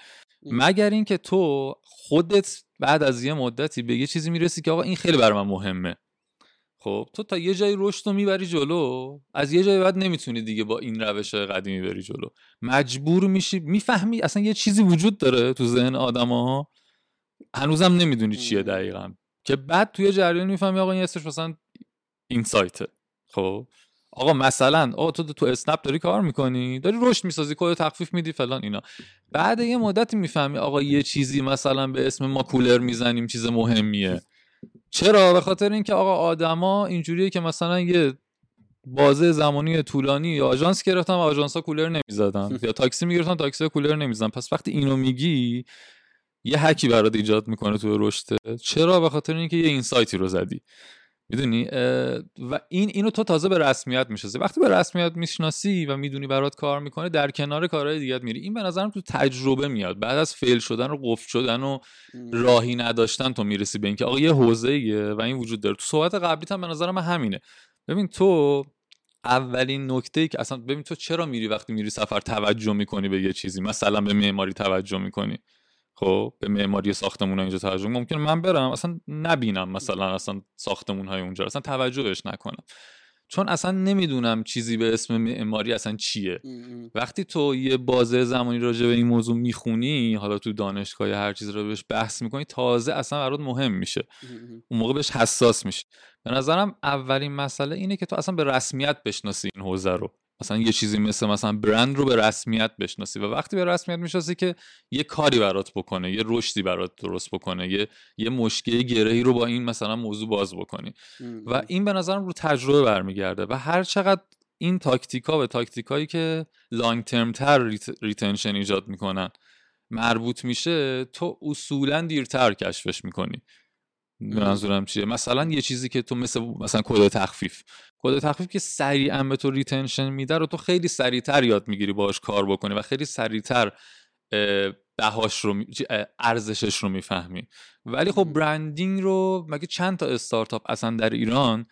مگر اینکه تو خودت بعد از یه مدتی به یه چیزی میرسی که آقا این خیلی برای من مهمه. خب تو تا یه جایی رشد رو میبری جلو، از یه جایی بعد نمیتونی دیگه با این روش‌های قدیمی بری جلو، مجبور میشی، میفهمی اصلا یه چیزی وجود داره تو ذهن آدم‌ها، هنوزم نمیدونی چیه دقیقاً، که بعد توی جریان میفهمی آقا این هستش مثلا اینسایت. خب آقا مثلا آقا تو تو اسنپ داری کار میکنی، داری رشد میسازی، کد تخفیف میدی فلان اینا، بعد یه مدتی میفهمی آقا یه چیزی مثلا به اسم ما کولر میزنیم چیز مهمیه. چرا؟ به خاطر اینکه آقا آدما اینجوریه که مثلا یه بازه زمانی طولانی یا آژانس گرفتن و آژانس‌ها کولر نمیزدن یا تاکسی میگرفتن تاکسی‌ها کولر نمیزدن. پس وقتی اینو میگی یه هکی برات ایجاد میکنه تو رشته. چرا؟ به خاطر اینکه یه اینسایتی رو زدی، میدونی، و این اینو تو تازه به رسمیت میشناسی. وقتی به رسمیت میشناسی و میدونی برات کار میکنه، در کنار کارهای دیگه میری. این به نظرم تو تجربه میاد، بعد از فیل شدن و قفل شدن و راهی نداشتن تو میرسی به اینکه آقا یه حوزه‌ایه و این وجود داره. تو صحبت قبلیت هم به نظرم همینه. ببین تو اولین نکته‌ای که اصلا، ببین تو چرا میری وقتی میری سفر توجه میکنی به یه چیزی، مثلا به معماری توجه میکنی، خب به معماری ساختمون ها اینجا توجه، ممکنه من برم اصلا نبینم مثلا اصلا ساختمون های اونجا، اصلا توجهش نکنم چون اصلا نمیدونم چیزی به اسم معماری اصلا چیه. وقتی تو یه بازه زمانی راجع به این موضوع میخونی، حالا تو دانشگاه هر چیز رو بهش بحث میکنی، تازه اصلا برات مهم میشه، اون موقع بهش حساس میشه. به نظرم اولین مسئله اینه که تو اصلا به رسمیت بشناسی این حوزه رو، مثلا یه چیزی مثل مثلا برند رو به رسمیت بشناسی. و وقتی به رسمیت میشناسی که یه کاری برات بکنه، یه رشدی برات درست بکنه، یه یه مشکل گرهی رو با این مثلا موضوع باز بکنی. و این به نظرم رو تجربه برمیگرده. و هر چقدر این تاکتیکا و تاکتیکایی که لانگ ترم تر ریت، ریتنشن ایجاد میکنن مربوط میشه، تو اصولا دیرتر کشفش میکنی. منظورم چیه؟ مثلا یه چیزی که تو مثل مثلا کد تخفیف، کد تخفیف که سریعا به تو ریتنشن میده رو تو خیلی سریعتر یاد میگیری باهاش کار بکنی و خیلی سریعتر بهاش رو می... ارزشش رو میفهمی. ولی خب برندینگ رو، مگه چند تا استارتاپ اصلا در ایران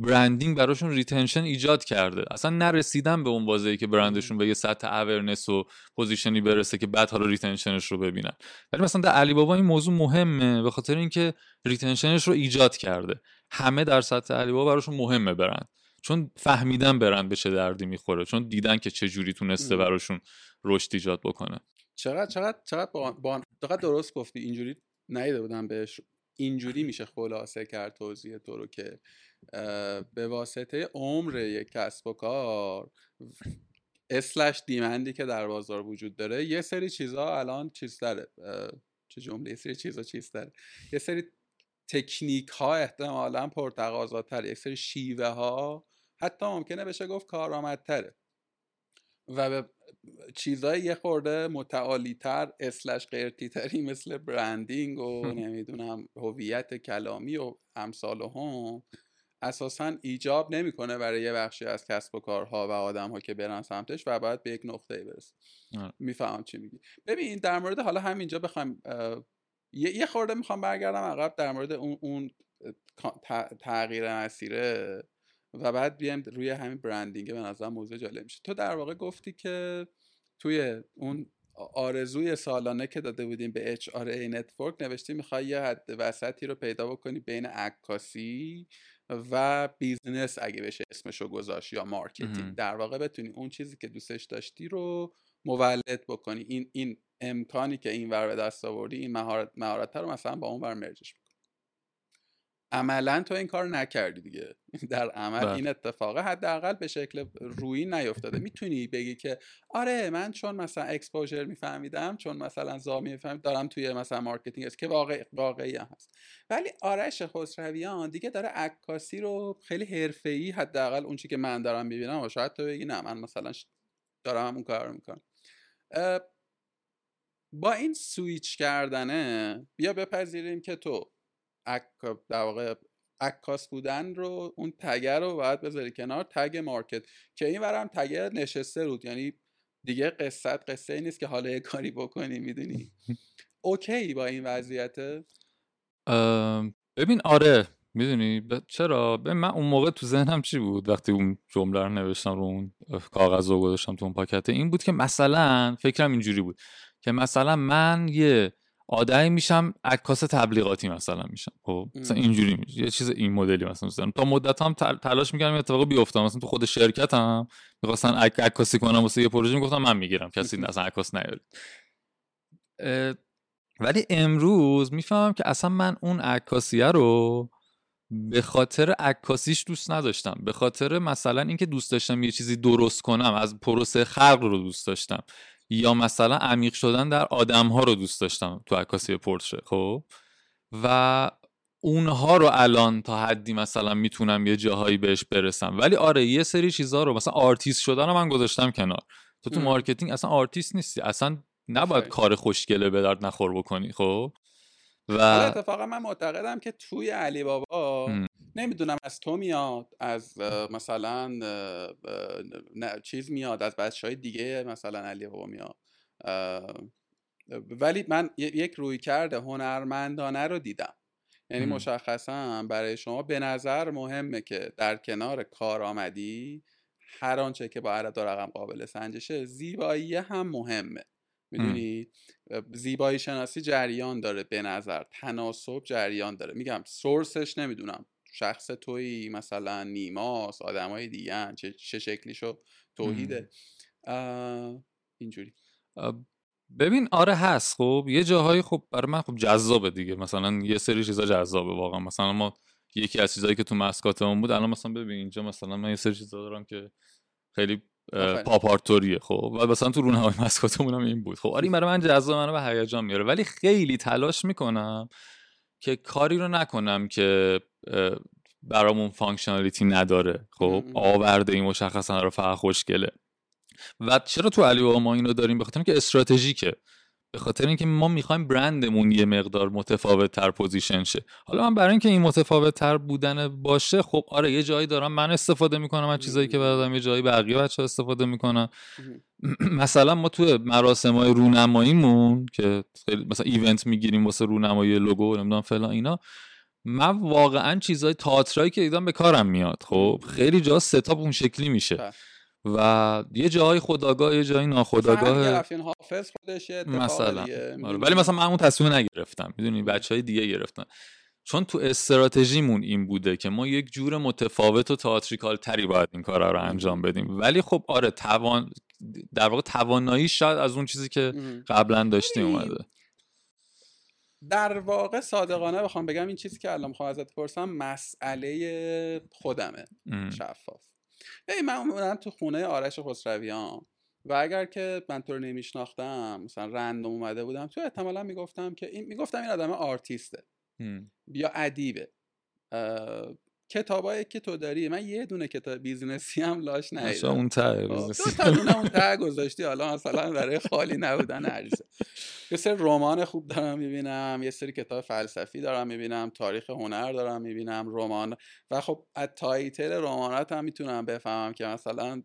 برندینگ براشون ریتنشن ایجاد کرده؟ اصلا نرسیدن به اون بازه‌ای که برندشون به یه سطح اورنس و پوزیشنی برسه که بعد حالا ریتنشنش رو ببینن. ولی مثلا در علیبابا این موضوع مهمه به خاطر اینکه ریتنشنش رو ایجاد کرده. همه در سطح علیبابا براشون مهمه برند، چون فهمیدن برند به چه دردی میخوره، چون دیدن که چه جوری تونسته براشون رشد ایجاد بکنه. چقدر چقدر چقدر با با درست گفتی، اینجوری نیده بودم بهش. اینجوری میشه خلاصه کرد توضیح تو رو که به واسطه عمر یک کسب و کار اسلش دیمندی که در بازار وجود داره، یه سری چیزها الان چیز داره، چه جمله، یه سری چیزها چیز داره، یه سری تکنیک ها احتمالا پرتقاضاتر، یک سری شیوه ها حتی ممکنه بشه گفت کارآمدتره و به چیزهای یه خورده متعالیتر اسلش قرتیتری مثل برندینگ و نمیدونم هویت کلامی و امثال هم اساساً ایجاب نمیکنه برای یه بخشی از کسب و کارها و آدم‌ها که برن سمتش و باید به یک نقطه‌ای برسن. میفهمم چی میگی. ببین در مورد حالا همینجا بخوام یه یه خورده میخوام برگردم عقب در مورد اون اون تغییر مسیره و بعد بیایم روی همین برندینگ. به نظر موضوع جالب میشه. تو در واقع گفتی که توی اون آرزوی سالانه که داده بودیم به اچ آر ای نتورک نوشتی میخوای یه حد وسطی رو پیدا بکنی بین عکاسی و بیزنس، اگه بشه اسمشو گذاشت، یا مارکتینگ. در واقع بتونی اون چیزی که دوستش داشتی رو مولد بکنی. این این امکانی که این ور به دست آوردی، این مهارت مهارت رو مثلا با اون ور مرجش بکنی. عملا تو این کار نکردی دیگه، در عمل برد. این اتفاقه حداقل به شکل رویی نیفتاده. میتونی بگی که آره من چون مثلا اکسپوژر میفهمیدم، چون مثلا زامی میفهمیدم، دارم توی مثلا مارکتینگ هست که واقع واقعی هم هست. ولی آرش خسرویان دیگه داره عکاسی رو خیلی حرفه‌ای، حداقل اون چیزی که من دارم میبینم، و شاید تو بگی نه من مثلا دارم اون کار رو میکنم. با این سویچ کردنه بیا بپذیریم که تو در واقع عکاس بودن رو، اون تگ رو باید بذاری کنار، تگ مارکت که این ورم تگ نشسته رود، یعنی دیگه قصه قصه نیست که حالا یه کاری بکنی، میدونی. اوکی با این وضعیته؟ ببین آره، میدونی ب... چرا؟ ببین من اون موقع تو ذهنم چی بود وقتی اون جمله رو نوشتم رو اون کاغذ رو گذاشتم تو اون پاکته، این بود که مثلا فکرم اینجوری بود که مثلا من یه آدمی میشم عکاس تبلیغاتی مثلا میشم، خب مثلا اینجوری میشه یه چیز این مدلی مثلا میشم. تا مدتام تلاش میکردم این اتفاق بیفته. مثلا تو خود شرکتم می‌خواستن عکاسی کنم واسه یه پروژه، میگفتم من میگیرم، کسی اصلا عکاس نیاره. ولی امروز میفهمم که اصلا من اون عکاسیه رو به خاطر عکاسیش دوست نداشتم، به خاطر مثلا اینکه دوست داشتم یه چیزی درست کنم، از پروسه خلق رو دوست داشتم، یا مثلا عمیق شدن در آدم‌ها رو دوست داشتم تو عکاسی پورتره. خب و اونها رو الان تا حدی مثلا میتونم یه جاهایی بهش برسم، ولی آره یه سری چیزها رو مثلا آرتیست شدن رو من گذاشتم کنار. تو تو مارکتینگ اصلا آرتیست نیستی، اصلا نباید خیلی. کار خوشگله به درد نخور بکنی. خب و اتفاقا من معتقدم که توی علی بابا م. نمیدونم از تو میاد، از مثلا چیز میاد، از بچهای دیگه مثلا علی بابا میاد، ولی من یک رویکرد هنرمندانه رو دیدم. یعنی مشخصا برای شما به نظر مهمه که در کنار کارآمدی هر آنچه که با عدد و رقم قابل سنجشه، زیبایی هم مهمه. میدونی زیبایی شناسی جریان داره، به نظر تناسب جریان داره. میگم سورسش نمیدونم شخص تویی مثلا نیماست، آدمای دیگه چه چه شکلیشو توحیده اینجوری. ببین آره هست. خب یه جاهای خب برای من خب جذابه دیگه، مثلا یه سری چیزا جذابه واقعا. مثلا ما یکی از چیزایی که تو مسکاتمون بود الان مثلا ببین اینجا مثلا من یه سری چیزا دارم که خیلی پاپارتوریه. خب و مثلا تو رونه‌های مسکاتمون هم این بود. خب آره این برای من جذابه، منو به هیجان میاره، ولی خیلی تلاش میکنم که کاری رو نکنم که برامون فانکشنالیتی نداره. خب آورده این مشخصا رو فقط خوشگله. و چرا تو علی بابا ما اینو داریم؟ به خاطر اینکه استراتژیکه، به خاطر اینکه ما میخوایم برندمون یه مقدار متفاوت تر پوزیشن شه. حالا من برای اینکه این متفاوت تر بودن باشه، خب آره یه جایی دارم من استفاده میکنم از چیزایی که بردم، یه جایی بقیه بچه‌ها استفاده میکنن. مثلا ما تو مراسمای رونماییمون که مثلا ایونت میگیریم واسه رونمایی لوگو نمیدونم فلان اینا، من واقعا چیزای تئاترایی که دیدم به کارم میاد. خب خیلی جا ستاپ اون شکلی میشه و یه جای خودآگاه یه جای ناخودآگاه حافظ خودشه مثلا. ولی مثلا من اون تصمیم نگرفتم، میدونی بچهای دیگه گرفتن، چون تو استراتژیمون این بوده که ما یک جور متفاوت و تئاتریکال تری باید این کارا رو انجام بدیم. ولی خب آره توان در واقع توانایی شاید از اون چیزی که قبلا داشتیم اومده. در واقع صادقانه بخوام بگم این چیزی که الان میخوام ازت پرسم مسئله خودمه. شفاف. ای من اومدم تو خونه آرش خسرویان و اگر که من تو رو نمیشناختم مثلا رندوم اومده بودم تو، احتمالا میگفتم که این میگفتم این آدم آرتیسته یا ادیبه. کتابایی که تو داری، من یه دونه کتاب بیزینسی هم لاش ندیدم. مثلا اون ته بیزینسی تو دونه اون ته گذاشتی، حالا مثلا برای خالی نبودن عرضه. یه سری رمان خوب دارم میبینم، یه سری کتاب فلسفی دارم میبینم، تاریخ هنر دارم میبینم، رمان. و خب از تایتل رمانات هم میتونم بفهمم که مثلا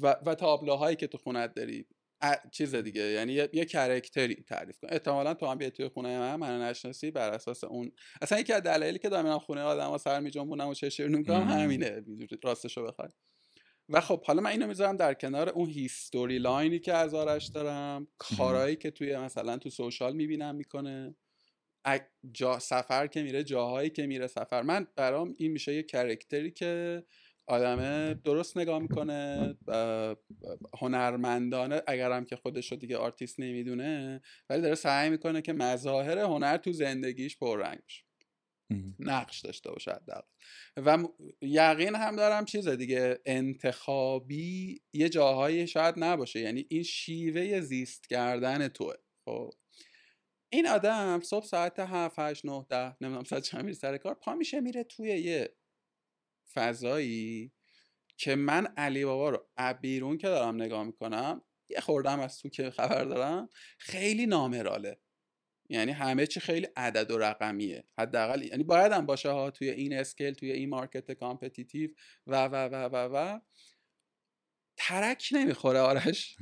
و, و تابلوهایی که تو خونت داری چیز دیگه، یعنی یه, یه کرکتری تعریف کن. احتمالاً تو هم بیای توی خونه من، منو نشناسی بر اساس اون. اصلا یکی از دلایلی که دارم خونه آدم‌ها سر می‌جنبونم و چه شیرینی می‌کنم همینه، راستشو بخوای. و خب حالا من اینو میذارم در کنار اون هیستوری لاینی که از آرش دارم، کارهایی که توی مثلا تو سوشال میبینم میکنه، جا سفر که میره، جاهایی که میره سفر، من برام این میشه یه کرکتری که آدمه درست نگاه میکنه، هنرمندانه، اگرم که خودش رو دیگه آرتیست نمیدونه، ولی داره سعی میکنه که مظاهر هنر تو زندگیش پررنگ بشه، نقش داشته باشه حداقل. و م... یقین هم دارم چیز دیگه انتخابی یه جاهایی شاید نباشه، یعنی این شیوه زیست کردن توه. خب این آدم صبح ساعت هفت هشت نه ده نمیدونم ساعت چند میره سر کار، پا میشه میره توی یه فضایی که من علی بابا رو بیرون که دارم نگاه میکنم، یه خوردم از تو که خبر دارم، خیلی نامراله. یعنی همه چی خیلی عدد و رقمیه حداقل، یعنی باید هم باشه ها توی این اسکیل، توی این مارکت کامپتیتیو و و و و و ترک نمیخوره آرش.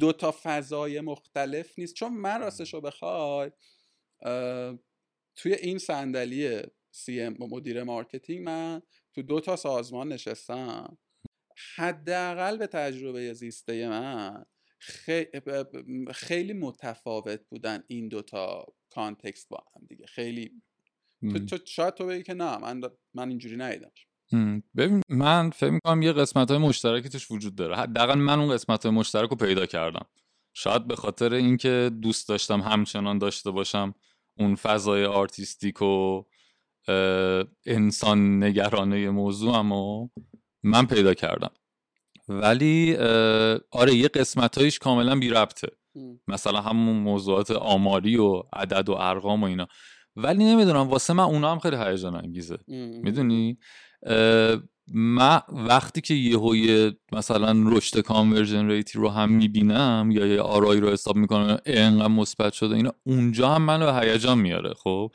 دو تا فضای مختلف نیست. چون من راستشو بخوای توی این صندلی سی ام مدیر مارکتینگ من تو دو تا سازمان نشستم، حداقل به تجربه زیسته من خیلی متفاوت بودن این دوتا کانتکست با هم دیگه. خیلی تو شاید تو بگی که نه من, من اینجوری ندیدم. ببین من فکر می‌کنم یه قسمت‌های مشترکی توش وجود داره، حداقل من اون قسمت‌های مشترک رو پیدا کردم شاید به خاطر اینکه دوست داشتم همچنان داشته باشم اون فضای آرتیستیک و انسان نگرانه موضوعمو من پیدا کردم. ولی آره یه قسمتایش کاملا بی ربطه، مثلا همون موضوعات آماری و عدد و ارقام و اینا، ولی نمیدونم واسه من اونا هم خیلی هیجان انگیزه. میدونی من وقتی که یهو مثلا رشد کانورژن ریتی رو هم میبینم یا یه آرای رو حساب میکنم اینقدر مثبت شده اینا، اونجا هم منو به هیجان میاره. خب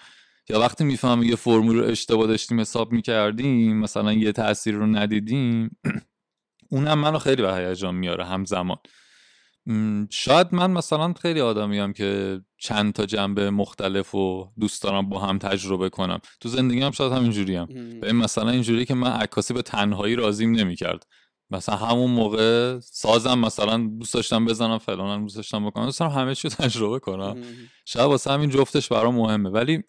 یا وقتی میفهمم یه فرمول رو اشتباه داشتیم حساب میکردیم، مثلا یه تأثیر رو ندیدیم، اونم منو خیلی به هیجان میاره همزمان. شاید من مثلا خیلی آدمیم که چند تا جنبه مختلف و دوست دارم با هم تجربه کنم. تو زندگیم هم شاید همینجوریم. به مثلا اینجوری که من عکاسی به تنهایی راضیم نمی‌کرد. مثلا همون موقع سازم مثلا دوست داشتم بزنم فلانم دوست داشتم بکنم، دوست دارم همه چی رو تجربه کنم. شاید واسه همین جفتش برام مهمه، ولی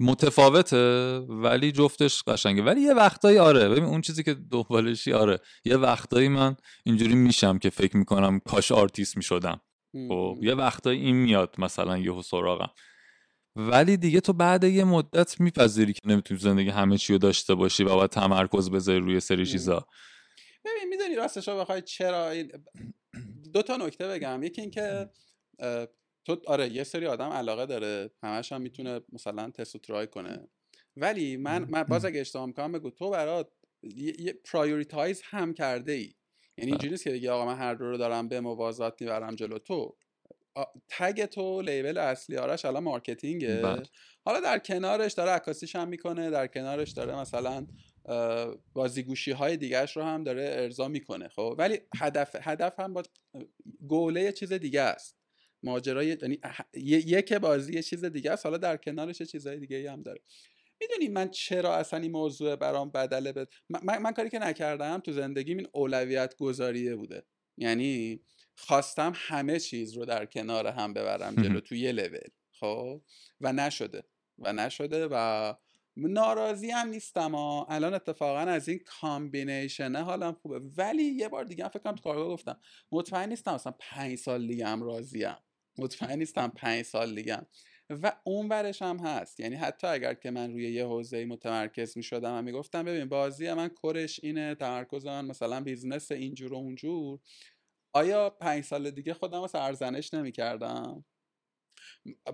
متفاوته، ولی جفتش قشنگه. ولی یه وقتایی آره ببین اون چیزی که دنبالشی، آره یه وقتایی من اینجوری میشم که فکر میکنم کاش آرتیست میشدم و یه وقتایی این میاد مثلا یهو سراغم. ولی دیگه تو بعد یه مدت میپذیری که نمیتونی زندگی همه چی رو داشته باشی و باید تمرکز بذاری روی سری چیزا. ببین میدونی راستش رو بخوای چرا دو تا نکته بگم. یکی اینکه تو آره یه سری آدم علاقه داره همش هم میتونه مثلا تست و ترای کنه، ولی من من باز اگه اشتباه میکنم بگو، تو برات یه پرایوریتایز هم کرده ای، یعنی اینجوری نیست که دیگه آقا من هر دو رو دارم به موازات میبرم جلو. تو تگ تو لیبل اصلی آرش الان مارکتینگه، بلد. حالا در کنارش داره عکاسیش هم میکنه، در کنارش داره مثلا بازیگوشی های دیگه‌اش رو هم داره ارضا میکنه. خب ولی هدف هدف هم با گوله چیز دیگه است، ماجرای یعنی یک بازی یه چیز دیگه است، حالا در کنارش یه چیزای دیگه هم داره. میدونی من چرا اصلا این موضوع برام بدله بد من, من کاری که نکردم تو زندگیم این اولویت گذاریه بوده، یعنی خواستم همه چیز رو در کنار هم ببرم جلو تو یه لول. خب و نشده و نشده و ناراضی هم نیستم ها. الان اتفاقا از این کامبینیشنه حالم خوبه، ولی یه بار دیگه هم فکر کنم تو کارگاه گفتم مطمئن نیستم مثلا پنج سال دیگه هم راضیم، مطمئن نیستم پنج سال دیگه، و اون ورش هم هست. یعنی حتی اگر که من روی یه حوزه متمرکز می‌شدم و میگفتم ببین بازی من کرش اینه، تمرکز من مثلا بیزنس اینجور و اونجور، آیا پنج سال دیگه خودم رو سرزنش نمی‌کردم؟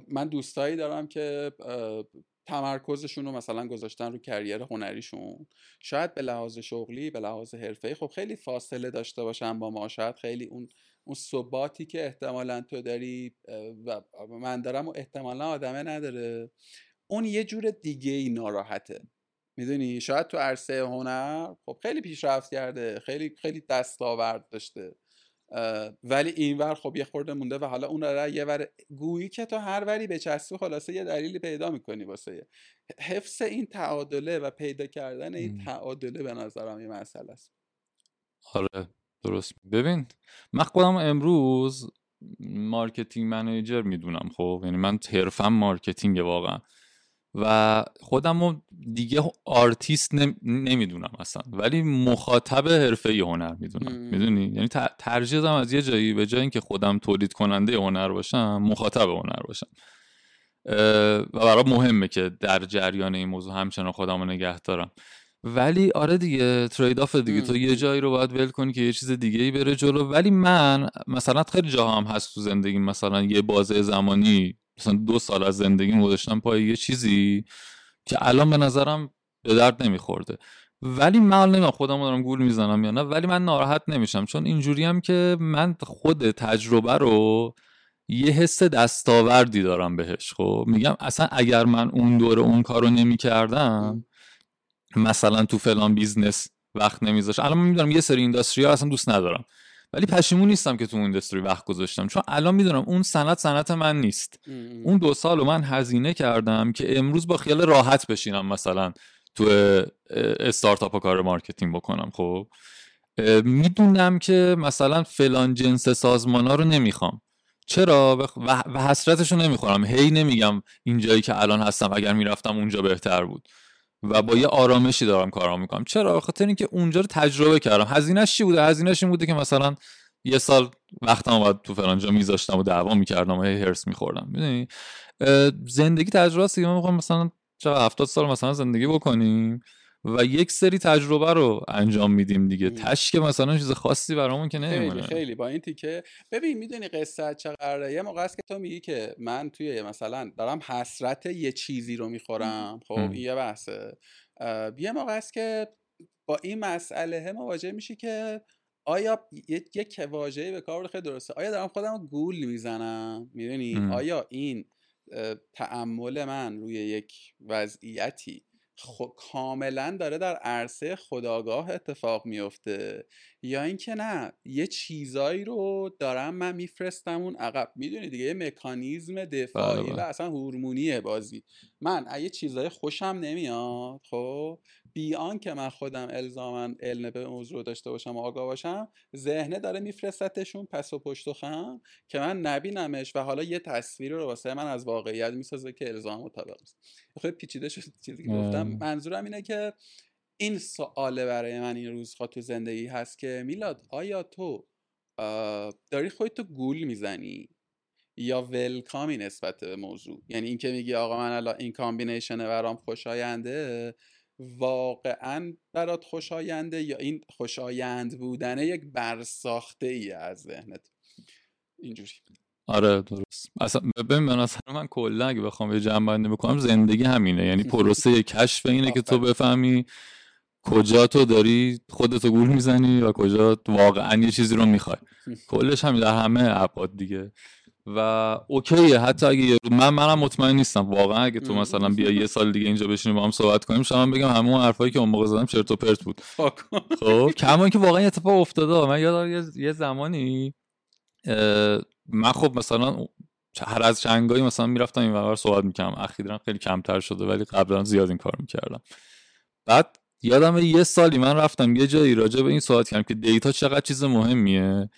من دوستایی دارم که تمرکزشون رو مثلا گذاشتن رو کریر هنریشون، شاید به لحاظ شغلی به لحاظ حرفه‌ای خب خیلی فاصله داشته باشن با ما، شاید خیلی اون اون ثباتی که احتمالاً تو داری و من دارم و احتمالاً آدمه نداره، اون یه جور دیگه ای ناراحته. میدونی شاید تو عرصه هنر خب خیلی پیشرفت کرده، خیلی خیلی دستاورد داشته، ولی اینور خب یه خورده مونده و حالا اون را یه ور گویی که تو هر وری بچسبی خلاصه یه دلیلی پیدا میکنی واسه حفظ این تعادله و پیدا کردن این تعادله به نظرم یه مسئله است. آره درست. ببین من خودم امروز مارکتینگ منیجر میدونم، خب یعنی من حرفم مارکتینگه واقعا و خودمو دیگه آرتیست نمیدونم اصلا، ولی مخاطب حرفه‌ای هنر میدونم. میدونی یعنی ترجیح دادم از یه جایی به جای اینکه خودم تولید کننده هنر باشم مخاطب هنر باشم، و برام مهمه که در جریان این موضوع همچنان خودمو نگه دارم. ولی آره دیگه ترید آف دیگه، تو یه جایی رو باید ول کنی که یه چیز دیگه ای بره جلو. ولی من مثلا خیلی جاها هم هست تو زندگی، مثلا یه بازه زمانی مثلا دو سال از زندگیم گذاشتم پای یه چیزی که الان به نظرم به درد نمیخورده، ولی من نمیدونم خودم دارم گول میزنم یا نه، ولی من ناراحت نمیشم چون اینجوریم که من خود تجربه رو یه حس دستاوردی دارم بهش. خب میگم اصلا اگر من اون دوره اون کارو نمیکردم مثلا تو فلان بیزنس وقت نمیذاشتم، الان من میدونم یه سری اینداستری‌ها اصلا دوست ندارم، ولی پشیمون نیستم که تو اون اینداستری وقت گذاشتم، چون الان میدونم اون صنعت صنعت من نیست. اون دو سالو من هزینه کردم که امروز با خیال راحت بشینم مثلا تو استارتاپ و کار مارکتینگ بکنم. خب میدونم که مثلا فلان جنس سازمانا رو نمیخوام، چرا بخ... و... و حسرتشو نمیخورم، هی نمیگم این جایی که الان هستم اگر میرفتم اونجا بهتر بود، و با یه آرامشی دارم کارام میکنم. چرا؟ به خاطر اینکه اونجا رو تجربه کردم. هزینه‌اش چی بوده؟ هزینه‌اش این بوده که مثلا یه سال وقتم اومد تو فرانجا میذاشتم و دعوا میکردم و هی هرس میخوردم. میدونی زندگی تجربه است. ما میخوایم مثلا چه هفتاد سال مثلا زندگی بکنیم و یک سری تجربه رو انجام میدیم دیگه. تش که مثلا چیز خاصی برامون که نمیمونه. خیلی خیلی با این تیکه ببین میدونی قصه چقدره. یه موقع است که تو میگی که من توی مثلا دارم حسرت یه چیزی رو میخورم، خب این یه بحثه. یه موقع است که با این مسئله مواجه میشی که آیا یک واژه‌ای به کار خیلی درسته، آیا دارم خودم گول میزنم، میدونی، آیا این تأمل من روی یک وضعیتی خو... کاملا داره در عرصه خودآگاه اتفاق میفته، یا اینکه نه یه چیزایی رو دارم من میفرستم اون عقب. میدونی دیگه یه مکانیزم دفاعی و اصلا هورمونیه بازی. من یه چیزای خوشم نمیاد، خب بیان که من خودم الزاماً علم به موضوع داشته باشم و آگاه باشم، ذهنه داره میفرستتشون پس و پشت و خم که من نبینمش و حالا یه تصویر رو واسه من از واقعیت میسازه که الزام مطابق است. خیلی پیچیده شد چیزی که گفتم. منظورم اینه که این سواله برای من این روزها تو زندگی هست که میلاد آیا تو داری خودتو گول میزنی یا ولکامی نسبت به موضوع؟ یعنی این که میگی آقا من الان این کامبینیشنه برام خوشاینده، واقعا برات خوشاینده یا این خوشایند بودنه یک برساخته ای از ذهنت اینجوری؟ آره درست. اصلا ببین من اصلا من کلا اگه بخوام یه جمع‌بندی بکنم زندگی همینه، یعنی پروسه کشف اینه که تو بفهمی کجا تو داری خودتو گول میزنی و کجا واقعا یه چیزی رو میخوای. کلش همین در همه ابعاد دیگه. و اوکیه حتی اگه من منم مطمئن نیستم واقعا. اگه تو مثلا بیا یه سال دیگه اینجا بشینیم با هم صحبت کنیم شما من بگم همون حرفایی که اون موقع زدم چرت و پرت بود. خب کما که واقعا اتفاق افتاده. من یادم یه زمانی من خب مثلا هر از چنگایی مثلا میرفتم این ور صحبت میکردم. اخیراً خیلی کمتر شده ولی قبلا زیاد این کار میکردم. بعد یادم یه سالی من رفتم یه جایی راجع به این صحبت کردم که دیتا چقدر چیز مهمیه.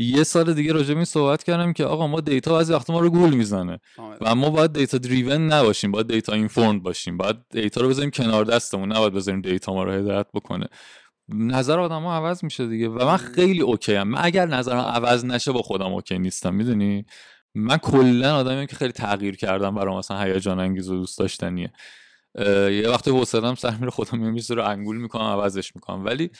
یه سال دیگه راجع به این صحبت کردم که آقا ما دیتا بعضی وقت ما رو گول میزنه و ما باید دیتا دریون نباشیم، باید دیتا اینفورمد باشیم، باید دیتا رو بذاریم کنار دستمون، نباید بذاریم دیتا ما رو هدایت بکنه. نظر آدم‌ها عوض میشه دیگه و من خیلی اوکیم. من اگر نظرم عوض نشه با خودم اوکی نیستم. میدونی من کلا آدمیم که خیلی تغییر کردم برام مثلا هیجان انگیز و دوست داشتنیه. یه وقتی حوصله‌ام سر میره خودم یه میز رو انگول میکنم عوضش میکنم. ولی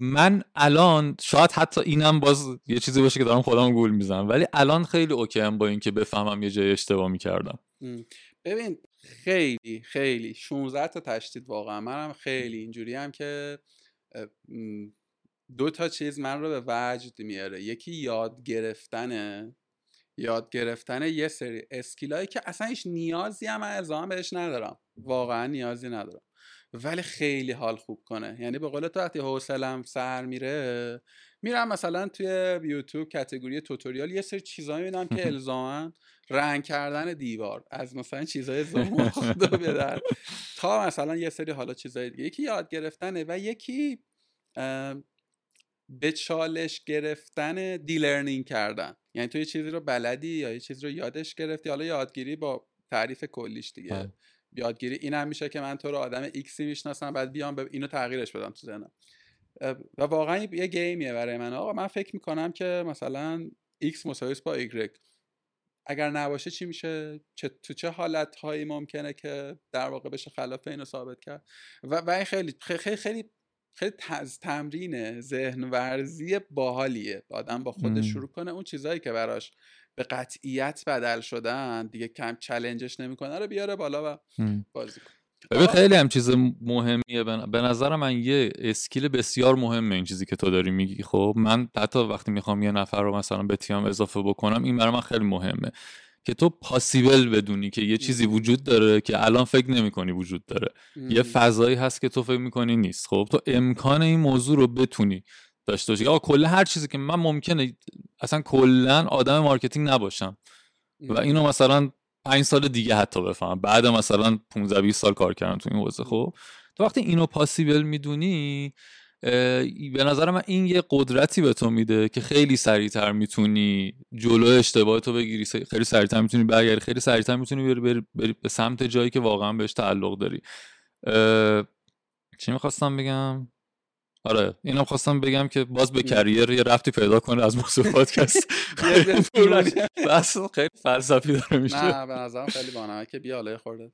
من الان شاید حتی اینم باز یه چیزی باشه که دارم خودم گول میزنم، ولی الان خیلی اوکیم با این که بفهمم یه جای اشتباه میکردم. ببین خیلی خیلی شانزده تا تشدید واقعا. منم خیلی اینجوری هم که دو تا چیز من رو به وجد میاره. یکی یاد گرفتنه، یاد گرفتن یه سری اسکیلایی که اصلا هیچ نیازی هم الزام بهش ندارم، واقعا نیازی ندارم، ولی خیلی حال خوب کنه. یعنی به قول تو وقتی حوصله‌ام سر میره میرم مثلا توی یوتیوب کاتگوری توتوریال یه سری چیزا میبینم که الزاما رنگ کردن دیوار از مثلا چیزای زمان خدا بدن تا مثلا یه سری حالا چیزای دیگه. یکی یاد گرفتنه و یکی به چالش گرفتن، دیلرنینگ کردن. یعنی تو یه چیزی رو بلدی یا یه چیز رو یادش گرفتی، حالا یادگیری با تعریف کلیش دیگه. یادگیری اینم میشه که من تو رو آدم ایکسی میشناسم بعد بیام به اینو تغییرش بدم تو ذهنم. و واقعا یه گیمیه برای من. آقا من فکر میکنم که مثلا ایکس مساوی با ایگرگ، اگر نباشه چی میشه، چه تو چه حالتهایی ممکنه که در واقع بشه خلاف اینو ثابت کرد. و و این خیلی خیلی خیلی خیلی تمرین ذهن ورزی باحالیه. آدم با خودش شروع کنه اون چیزایی که براش به قطعیت بدل شدن دیگه کم چالنجش نمیکنه رو بیاره بالا و بازی کنه. ببین خیلی هم چیز مهمیه به نظر من. یه اسکیل بسیار مهمه این چیزی که تو داری میگی. خب من حتی وقتی میخوام یه نفر رو مثلا به تیم اضافه بکنم این برای من خیلی مهمه که تو پاسیبل بدونی که یه چیزی وجود داره که الان فکر نمی‌کنی وجود داره. یه فضایی هست که تو فکر می‌کنی نیست. خب تو امکان این موضوع رو بتونی داشته باشی. آقا کلا هر چیزی که من ممکنه اصلا کلا آدم مارکتینگ نباشم و اینو مثلا پنج سال دیگه حتی بفهمم بعد مثلا پانزده بیست سال کار کردم تو این حوزه. خب تو وقتی اینو پاسیبل میدونی به نظر من این یه قدرتی به تو میده که خیلی سریعتر میتونی جلو اشتباهاتو بگیری، خیلی سریعتر میتونی برگردی، خیلی سریعتر میتونی بری بری به سمت جایی که واقعا بهش تعلق داری. چی میخواستم بگم؟ آره اینم خواستم بگم که باز به کریر یه رفتی پیدا کنه از موضوع پادکست. بس خیلی فلسفی داره میشه. نه به نظرم خیلی بانمه که بیا حالا خورده.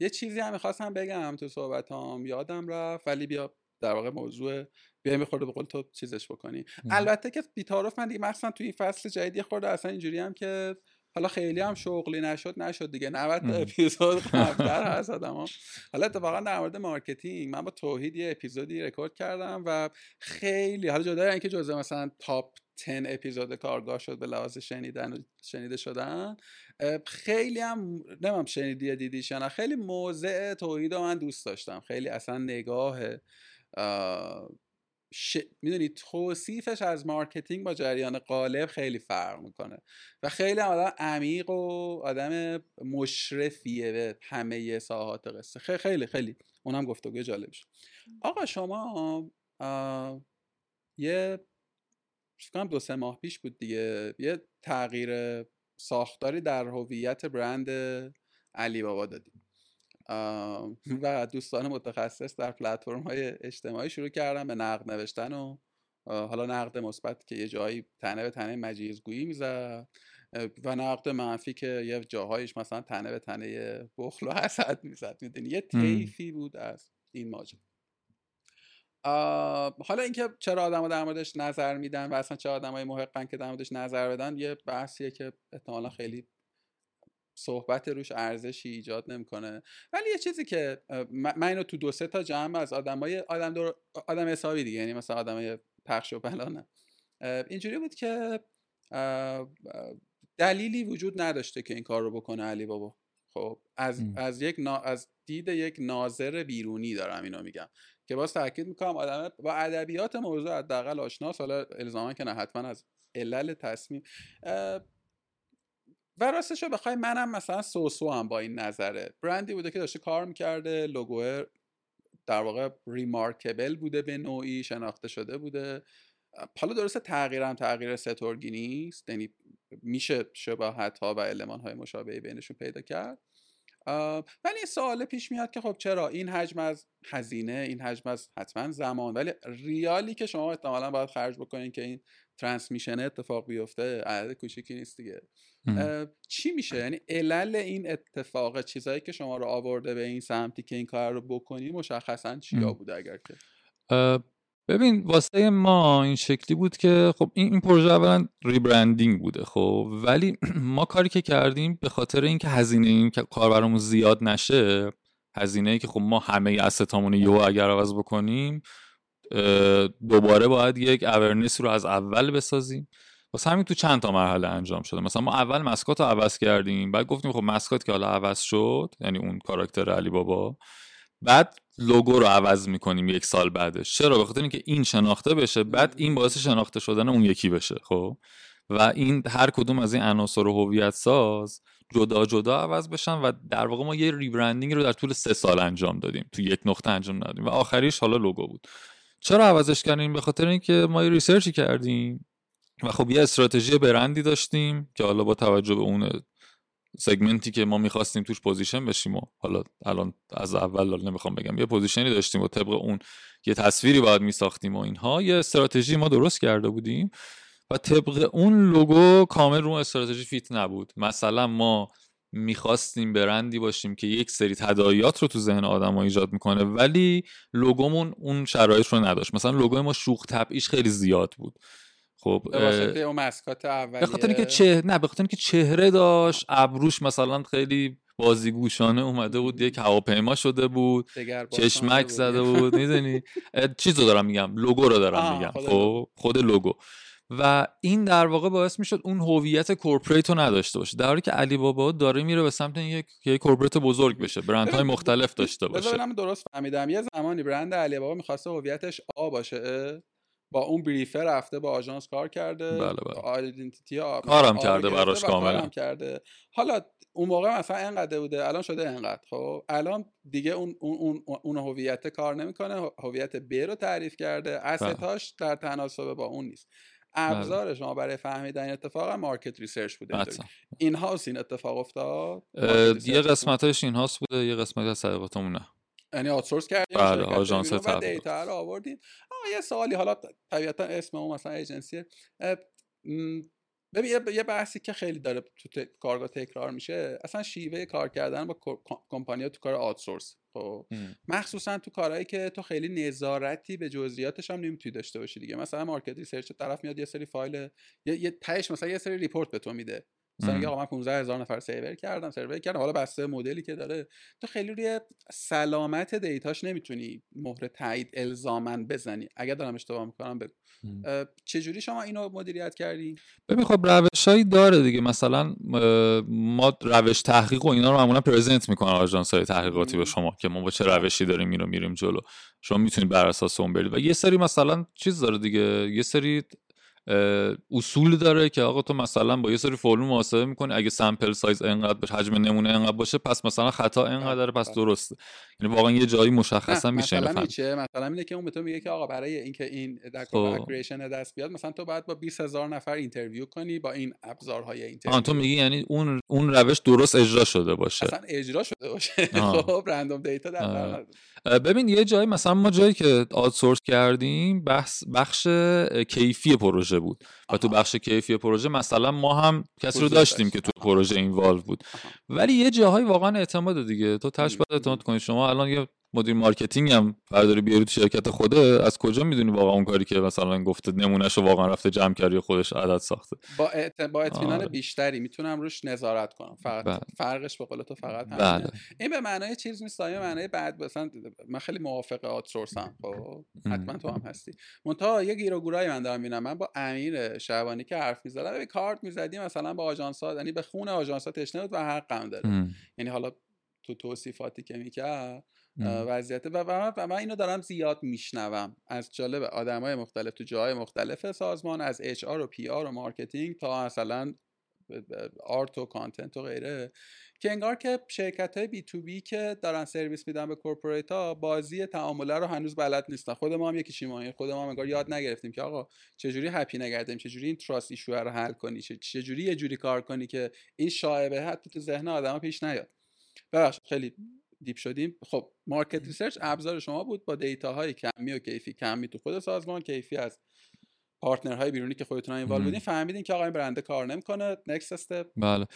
یه چیزی هم میخواستم بگم تو صحبتام یادم رفت، ولی بیا در واقع موضوع بیایم بخورده به قول تو چیزش بکنی. البته که بی‌تعارف من دیگه مثلا تو این فصل جدید خورده اصلا اینجوری هم که حالا خیلی هم شغلی نشد نشد دیگه نود اپیزود قبل‌تر هست آدم‌ها. حالا اتفاقا در مورد مارکتینگ من با توحید یه اپیزودی رکورد کردم و خیلی حالا جدا از اینکه جزء مثلا تاپ ده اپیزود کارگاه شد به لحاظ شنیدن و شنیده شدن، خیلی هم نمیدونم شنیدی دیدیش یا نه، خیلی موضع توحید رو من دوست داشتم. خیلی اصلا نگاه ش... میدونی توصیفش از مارکتینگ با جریان قالب خیلی فرق میکنه و خیلی هم آدم عمیق و آدم مشرفیه به همه ساحات قصه. خیلی خیلی خیلی اونم گفتگوی جالب شد. آقا شما آه... یه شکم دو سه ماه پیش بود دیگه یه تغییر ساختاری در هویت برند علی بابا دادیم و دوستان متخصص در پلتفرم‌های اجتماعی شروع کردن به نقد نوشتن و حالا نقد مثبت که یه جایی تنه به تنه مجیزگویی میزد و نقد منفی که یه جاهایش مثلا تنه به تنه بخل و حسد میزد. میدونی یه طیفی بود از این ماجرا. حالا اینکه چرا آدم‌ها در موردش نظر میدن و اصلا چه آدمای محقن که در موردش نظر بدن یه بحثیه که احتمالاً خیلی صحبت روش ارزشی ایجاد نمیکنه، ولی یه چیزی که من اینو تو دو سه تا جمع از آدمای آدم دور آدم حسابی دیگه، یعنی مثلا آدمای پخش و پلانه اینجوری بود که دلیلی وجود نداشته که این کار رو بکنه علی بابا. خب از ام. از یک نا... از دید یک ناظر بیرونی دارم اینو میگم که باز تاکید میکنم آدم با ادبیات موضوع حداقل آشناس، حالا الزاما که نه حتما از علل تصمیم و راستش رو بخوای منم مثلا سوسو هم با این نظره. برندی بوده که داشته کار میکرده، لوگوه در واقع ریمارکبل بوده، به نوعی شناخته شده بوده. حالا درسته تغییرم تغییر سترگی نیست، یعنی میشه شباهت ها و علمان های مشابهی بینشون پیدا کرد، ولی سوال پیش میاد که خب چرا این حجم از هزینه، این حجم از حتما زمان، ولی ریالی که شما احتمالاً باید خرج بکنین که این ترانسمیشن اتفاق بیفته عدد کوچیکی نیست دیگه. چی میشه؟ یعنی علل این اتفاق، چیزایی که شما رو آورده به این سمتی که این کار رو بکنی مشخصاً چیا بوده اگر که؟ ببین واسه ما این شکلی بود که خب این این پروژه اولا ریبرندینگ بوده، خب ولی ما کاری که کردیم به خاطر اینکه هزینه این کار برامون زیاد نشه، هزینه ای که خب ما همه استامون یو اگر عوض بکنیم دوباره باید یک اورنس رو از اول بسازیم. واسه همین تو چند تا مرحله انجام شده. مثلا ما اول مسکات رو عوض کردیم، بعد گفتیم خب مسکات که حالا عوض شد یعنی اون کاراکتر علی بابا، بعد لوگو رو عوض میکنیم یک سال بعدش. چرا؟ به خاطر اینکه این شناخته بشه، بعد این باعث شناخته شدن اون یکی بشه. خب و این هر کدوم از این عناصر هویت ساز جدا جدا عوض بشن و در واقع ما یه ریبرندینگ رو در طول سه سال انجام دادیم، تو یک نقطه انجام ندادیم و آخریش حالا لوگو بود. چرا عوضش کردیم؟ به خاطر اینکه ما یه ریسرچی کردیم و خب یه استراتژی برندی داشتیم که حالا با توجه به اون سگمنتی که ما می‌خواستیم توش پوزیشن بشیم و حالا الان از اول نمیخوام بگم یه پوزیشنی داشتیم و طبق اون یه تصویری باید میساختیم و اینها، یه استراتژی ما درست کرده بودیم و طبق اون لوگو کامل رو استراتژی فیت نبود. مثلا ما میخواستیم برندی باشیم که یک سری تداعیات رو تو ذهن آدم‌ها ایجاد میکنه ولی لوگومون اون شرایط رو نداشت. مثلا لوگوی ما شوخ طبعیش خیلی زیاد بود. خب به واسطه اون ماسکات اولیه، به خاطر اینکه چهره نه به خاطر اینکه چهره داشت، ابروش مثلا خیلی بازیگوشانه اومده بود، یک هواپیما شده بود، چشمک زده بود می‌دونی چیزو دارم میگم، لوگو رو دارم میگم، خب خود لوگو. و این در واقع باعث میشد اون هویت کورپوریت رو نداشته باشه، در حالی که علی بابا داره میره به سمت اینکه یک کورپوریت بزرگ بشه، برندهای مختلف داشته باشه. بذارم درست فهمیدم، یه زمانی برند علی بابا می‌خواسته هویتش آ باشه، با اون بریفر رفته با آژانس کار کرده، بله بله. آیدنتیتی آ کارم کرده براش کاملا کرده. حالا اون موقع مثلا اینقدر بوده، الان شده اینقدر. خب الان دیگه اون اون اون هویت کار نمیکنه، هویت ب رو تعریف کرده، استاش در تناسب با اون نیست. ابزار شما برای فهمیدن اتفاق مارکت ریسرچ بوده. این هاوس این اتفاق افتاد، یه قسمتاش این هاوس بوده، یه قسمت از صداقتمون نه. یعنی آوتسورس کردیم، آژانس تبلیغات دیتا رو آوردیم. آه یه سوالی، حالا طبیعتا اسم اون مثلا ایجنسیه. ببین یه بحثی که خیلی داره تو کارگاه تکرار میشه اصلا شیوه کار کردن با کمپانی‌ها تو کار آوتسورس، خب مخصوصا تو کارهایی که تو خیلی نظارتی به جزئیاتش هم نمیتونی داشته باشی دیگه. مثلا مارکت ریسرچ طرف میاد یه سری فایل، یه, یه تهش مثلا یه سری ریپورت به تو میده، مثلا میگه آقا من پانزده هزار نفر سرور کردم سرور کردم حالا بسته مدلی که داره، تو خیلی روی سلامت دیتاش نمیتونی مهر تایید الزاماً بزنی. اگر دارم اشتباه میکنم بگو چجوری شما اینو مدیریت کردی؟ ببین خب روشایی داره دیگه، مثلا ما روش تحقیق و اینا رو معمولا پرزنت میکنن آژانس‌های تحقیقاتی به شما که ما با چه روشی داریم اینو میریم جلو، شما میتونید بر اساس اون برید. و یه سری مثلا چیز داره دیگه، یه سری اصول داره که آقا تو مثلا با یه سری فرمول محاسبه می‌کنی، اگه سامپل سایز اینقدر باشه، حجم نمونه اینقدر باشه، پس مثلا خطا اینقدره، پس درسته. یعنی واقعا یه جایی مشخصا میشه مثلا فهم. میشه مثلا اینه که اون به تو میگه که آقا برای اینکه این داتا کریشن دست بیاد مثلا تو باید با بیست هزار نفر اینترویو کنی با این ابزارهای اینترویو. تو میگی یعنی اون اون روش درست اجرا شده باشه، مثلا اجرا شده باشه. خب رندوم دیتا در ببین یه جایی مثلا ما جایی که آوتسورس کردیم بحث بخش کیفی پروژه بود و تو بخش کیفی پروژه مثلا ما هم کسی رو داشتیم که تو پروژه اینوالو بود. ولی یه جاهای واقعا اعتماد دیگه، تو تاش باید اعتماد کنی. شما الان یه مدیر مارکتینگ هم برداری بیاری تو شرکت خوده، از کجا میدونی واقعا اون کاری که مثلا گفته نمونهشو واقعا رفته جمع کردی خودش عدد ساخته؟ با اطمینان بیشتری میتونم روش نظارت کنم. فقط بلد. فرقش به قول تو فقط همینه. این به معنای چیز نیست، به معنای بعد مثلا من خیلی موافق آوتسورسم، خب حتما تو هم هستی. منتها یه گیر و گورایی من دارم میبینم. من با امیر شعبانی که حرف میزدم ببین کارت میزدیم مثلا با آژانس‌ها، یعنی به خون آژانس‌ها تشنه بود و حقم داره، یعنی حالا تو توصیفاتی که میگه وضعیت و من, و من اینو دارم زیاد میشنوم از جالب آدمای مختلف تو جاهای مختلف سازمان، از اچ آر و پی آر و مارکتینگ تا مثلا آرت و کانتنت و غیره، که انگار که شرکت‌های بی تو بی که دارن سرویس میدن به کورپوریت‌ها بازی تعامله رو هنوز بلد نیستن. خود ما هم یکی شیمایی، خود ما هم انگار یاد نگرفتیم که آقا چجوری هپی نگردیم، چجوری این تراست ایشو رو حل کنی، چجوری یه جوری کار کنی که این شایبه حتی تو ذهن آدما پیش نیاد. ببخشید خیلی دیپ شدیم. خب مارکت ریسرچ ابزار شما بود با دیتاهای کمی و کیفی. کمی تو خود سازمان، کیفی از پارتنرهای بیرونی که خودتون اینوالو بودین، فهمیدین که آقا این برنده کار نمیکنه، نکست استپ. بله.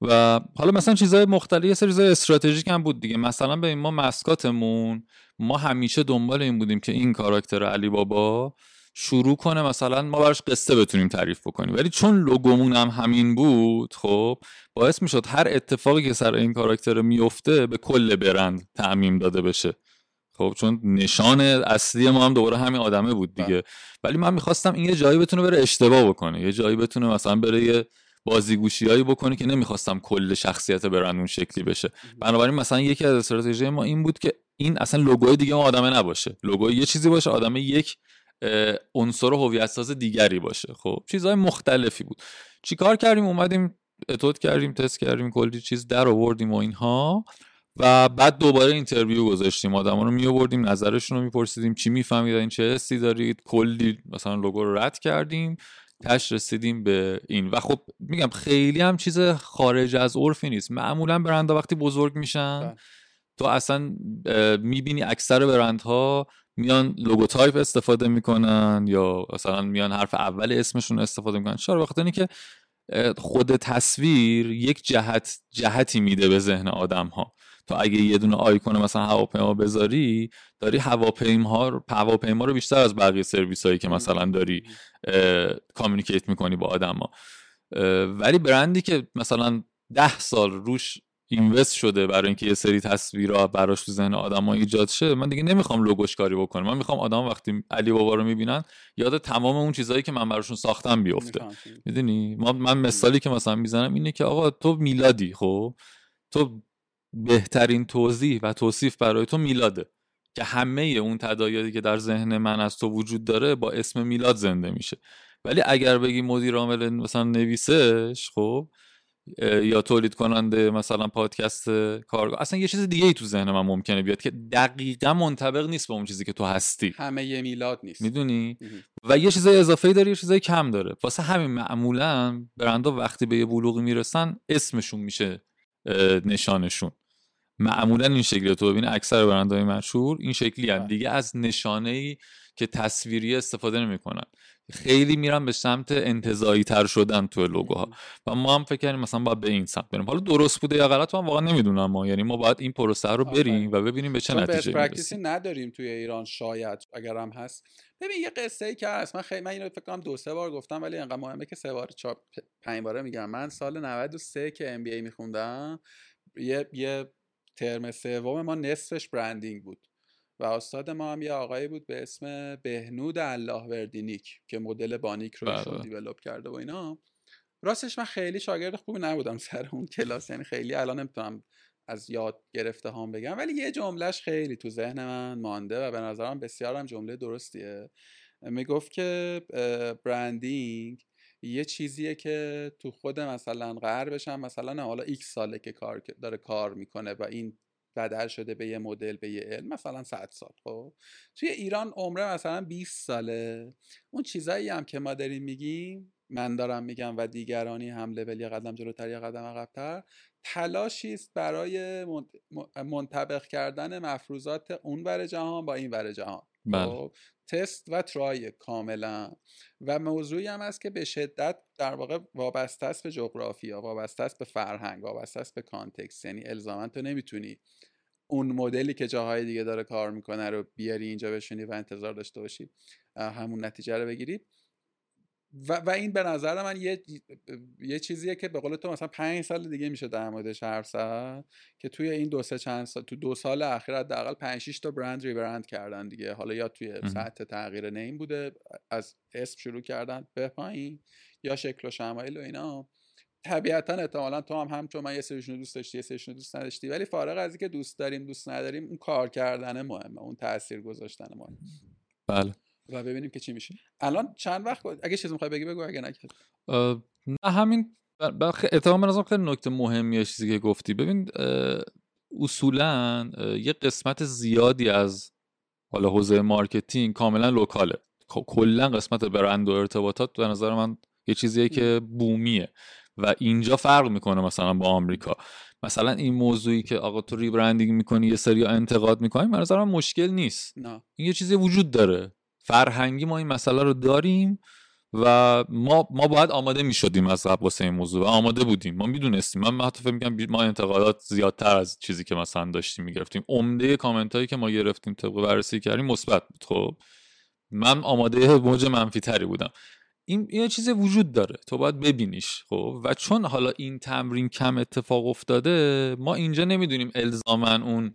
و حالا مثلا چیزهای مختلف، یه سری چیزای استراتژیک هم بود دیگه. مثلا به این ما مسکاتمون، ما همیشه دنبال این بودیم که این کاراکتر علی بابا شروع کنه، مثلا ما براش قصه بتونیم تعریف بکنیم، ولی چون لوگومون هم همین بود خب باعث میشد هر اتفاقی که سر این کاراکتر میفته به کل برند تعمیم داده بشه. خب چون نشان اصلی ما هم دوباره همین آدمه بود دیگه. ولی من میخواستم این یه جایی بتونه بره اشتباه بکنه، یه جایی بتونه مثلا بره یه بازیگوشیایی بکنه که نمیخواستم کل شخصیت برند اون شکلی بشه. بنابراین مثلا یکی از استراتژی ما این بود که این اصلا لوگوی دیگه اون آدمه نباشه، لوگوی یه چیزی باشه، آدمه یک عنصر هویت ساز دیگری باشه. خب چیزهای مختلفی بود. چیکار کردیم؟ اومدیم اتود کردیم، تست کردیم، کلی چیز در آوردیم و اینها، و بعد دوباره اینترویو گذاشتیم، آدما رو می آوردیم، نظرشون رو میپرسیدیم، چی میفهمیدن، چه حسی دارید، کلی مثلا لوگو رو رد کردیم، تاش رسیدیم به این. و خب میگم خیلی هم چیز خارج از عرفی نیست. معمولا برندها وقتی بزرگ میشن تو اصلا میبینی اکثر برندها میان لوگوتایپ استفاده میکنن یا مثلا میان حرف اول اسمشون استفاده میکنن، چرا؟ وقتی اینه که خود تصویر یک جهت جهتی میده به ذهن آدم ها. تو اگه یه دونه آیکون مثلا هواپیما بذاری، داری هواپیما رو هواپیما رو بیشتر از بقیه سرویس هایی که مثلا داری کامیونیکیت میکنی با آدم ها. ولی برندی که مثلا ده سال روش اینوست شده برای اینکه یه سری تصویرها براش تو ذهن آدم‌ها ایجاد شه، من دیگه نمیخوام لوگوش کاری بکنم. من میخوام آدم وقتی علی بابا رو میبینن یاد تمام اون چیزایی که من براشون ساختم بیفته. میدونی من من مثالی که مثلا میزنم اینه که آقا تو میلادی، خب تو بهترین توضیح و توصیف برای تو میلاده که همه اون تداعیاتی که در ذهن من از تو وجود داره با اسم میلاد زنده میشه. ولی اگر بگی مدیر عامل مثلا نویسش، خب یا تولید کننده مثلا پادکست کارگاه، اصلا یه چیز دیگه ای تو ذهن من ممکنه بیاد که دقیقا منطبق نیست با اون چیزی که تو هستی. همه یه میلاد نیست، میدونی؟ و یه چیزای اضافه‌ای داره، یه چیزای کم داره. واسه همین معمولا برندها وقتی به یه بلوغ میرسن اسمشون میشه نشانشون. معمولا این شکلیه، تو ببین اکثر برندهای مشهور این شکلی هم دیگه از نشانه‌ای که تصویری استفاده نمی‌کنن، خیلی میرن به سمت انتزاعی تر شدن تو لوگوها و ما هم فکر کنیم مثلا باید به این سمت بریم. حالا درست بوده یا غلط من واقعا نمیدونم، ما یعنی ما باید این پروسه رو بریم و ببینیم به چه نتیجه میرسیم. بس پرکتیسی نداریم توی ایران، شاید اگرم هست. ببین یه قصه ای که هست، من خیلی من اینو فکر کنم دو سه بار گفتم ولی انقدر مهمه که سه بار چهار پنج باره میگم. من سال نود و سه که ام بی ای میخوندم یه یه ترم سوم ما نصفش برندینگ بود و استاد ما هم یه آقایی بود به اسم بهنود اللهوردینیک که مدل بانیک رو ایشون دیولپ کرده و اینا. راستش من خیلی شاگرد خوبی نبودم سر اون کلاس، یعنی خیلی الان نمیتونم از یاد گرفته هام بگم، ولی یه جملهش خیلی تو ذهن من مانده و به نظرم بسیارم جمله درستیه. میگفت که برندینگ یه چیزیه که تو خود مثلا غربش هم مثلا حالا ایکس ساله که کار داره کار میکنه و این بدل شده به یه مدل به یه علم مثلا صد سال. خب توی ایران عمره مثلا بیست ساله. اون چیزایی هم که ما داریم میگیم، من دارم میگم و دیگرانی هم لول یه قدم جلوتر یه قدم عقب‌تر، تلاشی است برای منطبق کردن مفروضات اون ور جهان با این ور جهان. خب تست و ترای کاملا. و موضوعی هم هست که به شدت در واقع وابسته است به جغرافیا، وابسته است به فرهنگ، وابسته است به کانتکست. یعنی الزاما تو نمیتونی اون مدلی که جاهای دیگه داره کار میکنه رو بیاری اینجا بشونی و انتظار داشته باشی همون نتیجه رو بگیری. و, و این به نظر من یه یه چیزیه که به قول تو مثلا پنج سال دیگه میشه در موردش حرف زد، که توی این دو سه چند سال، تو دو سال اخیر حداقل پنج شش تا برند ریبرند کردن دیگه. حالا یا توی سطح تغییر نیم بوده، از اسم شروع کردن به پایین، یا شکل و شمایل و اینا. طبیعتا احتمالاً تو هم همچون من یه سریشون دوست داشتی، یه سریشون دوست نداشتی، ولی فارغ از اینکه دوست داریم دوست نداریم، اون کار کردن مهمه، اون تاثیر گذاشتن مهمه. بله. و ببینیم که چی میشه. الان چند وقت اگه چیز میخوای بگی بگو، اگه نگید نه همین. اتفاقا من از خیلی نکته مهمیه چیزی که گفتی. ببین اصولا یه قسمت زیادی از حالا حوزه مارکتینگ کاملا لوکاله، کلا قسمت برند و ارتباطات به نظر من یه چیزیه که بومیه و اینجا فرق میکنه مثلا با آمریکا. مثلا این موضوعی که آقا تو ریبرندینگ میکنی یه سری انتقاد میکنی، به نظر من مشکل نیست، نه. این یه چیزی وجود داره، فرهنگی ما این مسئله رو داریم و ما ما باید آماده می‌شدیم از قبل واسه این موضوع و آماده بودیم، ما می‌دونستیم. من حتی فکر می‌کنم ما انتقادات زیادتر از چیزی که مثلا داشتیم می‌گرفتیم. عمده کامنتایی که ما گرفتیم طبق بررسی کردیم مثبت بود. خب من آماده موج منفی تری بودم. این یه چیز وجود داره، تو باید ببینیش. خب و چون حالا این تمرین کم اتفاق افتاده، ما اینجا نمی‌دونیم الزاماً اون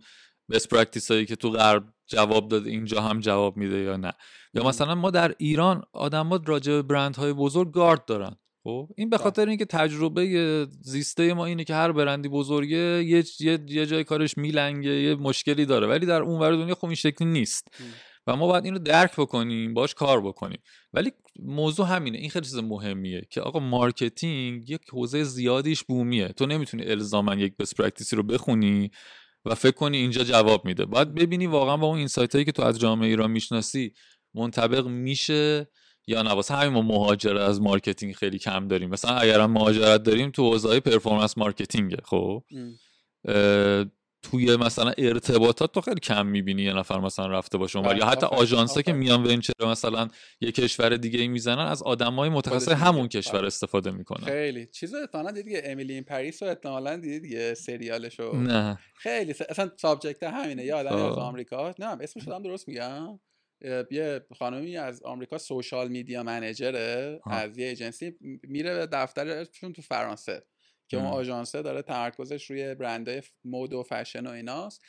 بس پرکتیسایی که تو غرب جواب داده اینجا هم جواب میده یا نه. یا مثلا ما در ایران آدم‌ها راجع به برندهای بزرگ گارد دارن. خب این به خاطر اینکه تجربه زیسته ما اینه که هر برندی بزرگه یه یه, یه جای کارش میلنگه، یه مشکلی داره، ولی در اون ور دنیا خب این شکلی نیست و ما باید اینو درک بکنیم، باش کار بکنیم. ولی موضوع همینه، این خیلی چیز مهمیه که آقا مارکتینگ یک حوزه زیادیش بومیه، تو نمیتونی الزاما یک بس پرکتیسی رو بخونی و فکر کنی اینجا جواب میده. باید ببینی واقعا با اون اینسایت هایی که تو از جامعه ایران میشناسی منطبق میشه یا نه. واسه همین ما مهاجرت از مارکتینگ خیلی کم داریم. مثلا اگرم مهاجرت داریم تو حوزه پرفورمنس مارکتینگه. خب توی مثلا ارتباطات تو خیلی کم میبینی یه نفر مثلا رفته باشه اونور، یا حتی آژانس‌ها که میان ونچر مثلا یه کشور دیگه ای میزنن از آدمای متخصص همون کشور استفاده میکنن. خیلی چیزا احتمالاً دیدی، امیلی این پاریس رو احتمالاً دیدی دیگه، سریالشو. نه خیلی س... اصلا سابجکت همینه، یه آدمی از آمریکا، نه اسمش رو درست میگم، یه خانمی از آمریکا سوشال میدیا منیجره از یه ایجنسی، میره به دفترشون تو فرانسه که اون آژانسه داره تمرکزش روی برندهای مود و فشن و ایناست.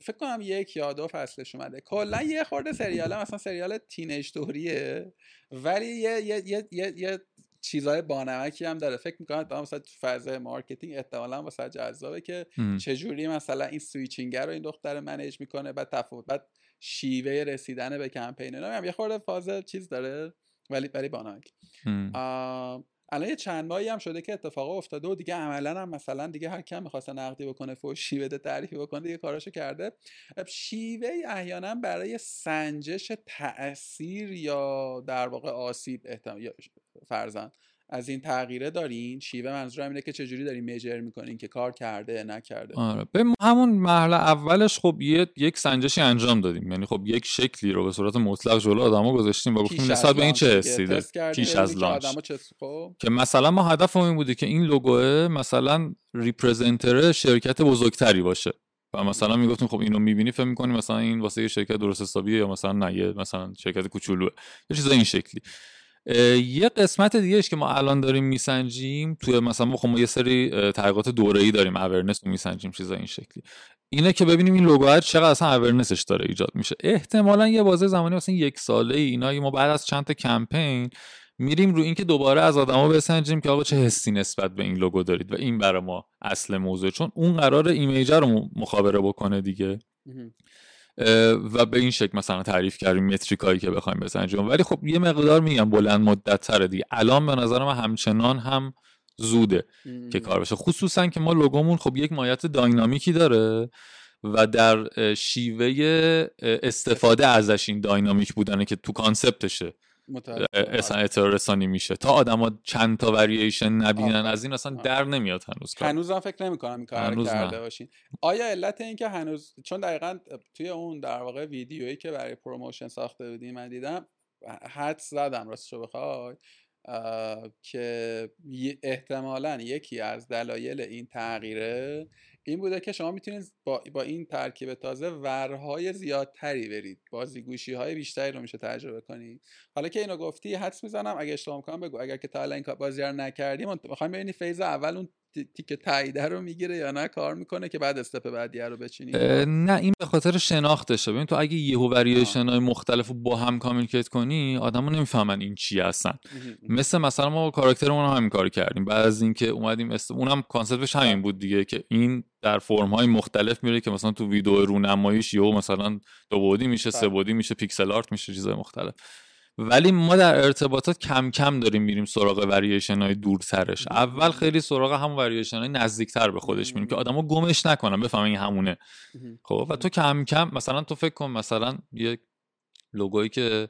فکر کنم یک یا دو فصلش اومده. کلا یه خورده سریاله، مثلا سریال تینیج دوریه، ولی یه یه یه یه, یه چیزای بانمکی هم داره. فکر می‌کنم تا مثلا تو فضای مارکتینگ احتمالاً واسه جذابه که چجوری مثلا این سویچینگ رو این دختر منیج میکنه، بعد تفاوت، بعد شیوه رسیدن به کمپین اینا یه خورده فاز چیز داره، ولی ولی بانمک. الان یه چند ماهی هم شده که اتفاقا افتاده و دیگه عملا هم مثلا دیگه هر کم می‌خواسته نقدی بکنه، فوشی بده، تعریف بکنه، دیگه کاراشو کرده. شیوه احیانا برای سنجش تأثیر یا در واقع آسیب احتمال فرضاً از این تغییره دارین؟ شیوه منظورم اینه که چجوری دارین میجر میکنین که کار کرده نکرده؟ آره، به همون مرحله اولش خب یک سنجشی انجام دادیم، یعنی خب یک شکلی رو به صورت مطلق جلو آدما گذاشتیم و گفتیم نسبت به این چه حسی داره پیش از لانچ که مثلا ما هدفمون این بوده که این لوگوه مثلا ریپرزنتر شرکت بزرگتری باشه و مثلا میگفتم خب اینو میبینی فهم میکنی مثلا این واسه یه شرکت درست حسابیه یا مثلا نه یه مثلا شرکت کوچولوئه یه چیز این شکلی. یه قسمت دیگهش که ما الان داریم میسنجیم توی مثلا خب ما یه سری تحقیقات دوره‌ای داریم اورنس رو میسنجیم چیزا این شکلی، اینه که ببینیم این لوگو چقدر اصلا اورنسش داره ایجاد میشه. احتمالاً یه بازه زمانی مثلا یک ساله ای اینا ما بعد از چند تا کمپین میریم رو اینکه دوباره از آدما بسنجیم که آقا چه حسی نسبت به این لوگو دارید و این برای ما اصل موضوع، چون اون قراره ایمیج رو مخابره بکنه دیگه و به این شکل مثلا تعریف کردیم متریکایی که بخوایم بسنجیم. ولی خب یه مقدار میگم بلند مدت تره دیگه، الان به نظر من همچنان هم زوده ام. که کار بشه، خصوصا که ما لوگومون خب یک مایت داینامیکی داره و در شیوه استفاده ازش این داینامیک بودنه که تو کانسپتشه اصلا اطلاع رسانی میشه. تا آدما چند تا ورییشن نبینن آه. از این اصلا در نمیاد. هنوز هنوز هم فکر نمی کنم این کارو کرده باشین. آیا علت این که هنوز، چون دقیقاً توی اون در واقع ویدیویی که برای پروموشن ساخته بودیم من دیدم حد زدم راستشو بخوای که احتمالاً یکی از دلایل این تغییره این بوده که شما میتونید با, با این ترکیب تازه ورهای زیادتری برید، بازیگوشی‌های بیشتری رو میشه تجربه کنید. حالا که اینو گفتی حدس میزنم، اگه اشتباه کنم بگو، اگر که تا الان این بازی رو نکردیم می‌خوایم ببینیم فیز اول اون تیکه تاییده رو میگیره یا نه کار میکنه که بعد استپ بعدی رو بچینیم. نه این به خاطر شناختشه. ببین تو اگه یهو وریشن‌های مختلفو با هم کامیکیت کنی آدما نمیفهمن این چی هستن. مثل مثلا ما کاراکترمون رو همین کار کردیم، بعد از اینکه اومدیم است... اونم کانسپتش همین بود دیگه که این در فرم‌های مختلف میره که مثلا تو ویدیو رونماییش یهو مثلا دو بعدی میشه، سه بعدی میشه، پیکسل آرت میشه، چیزای مختلف. ولی ما در ارتباطات کم کم داریم میریم سراغ وریشن‌های دورترش. اول خیلی سراغ همون وریشن‌های نزدیکتر به خودش میریم که آدما گمش نکنن، بفهمن این همونه. خب و تو کم کم مثلا تو فکر کن مثلا یه لوگویی که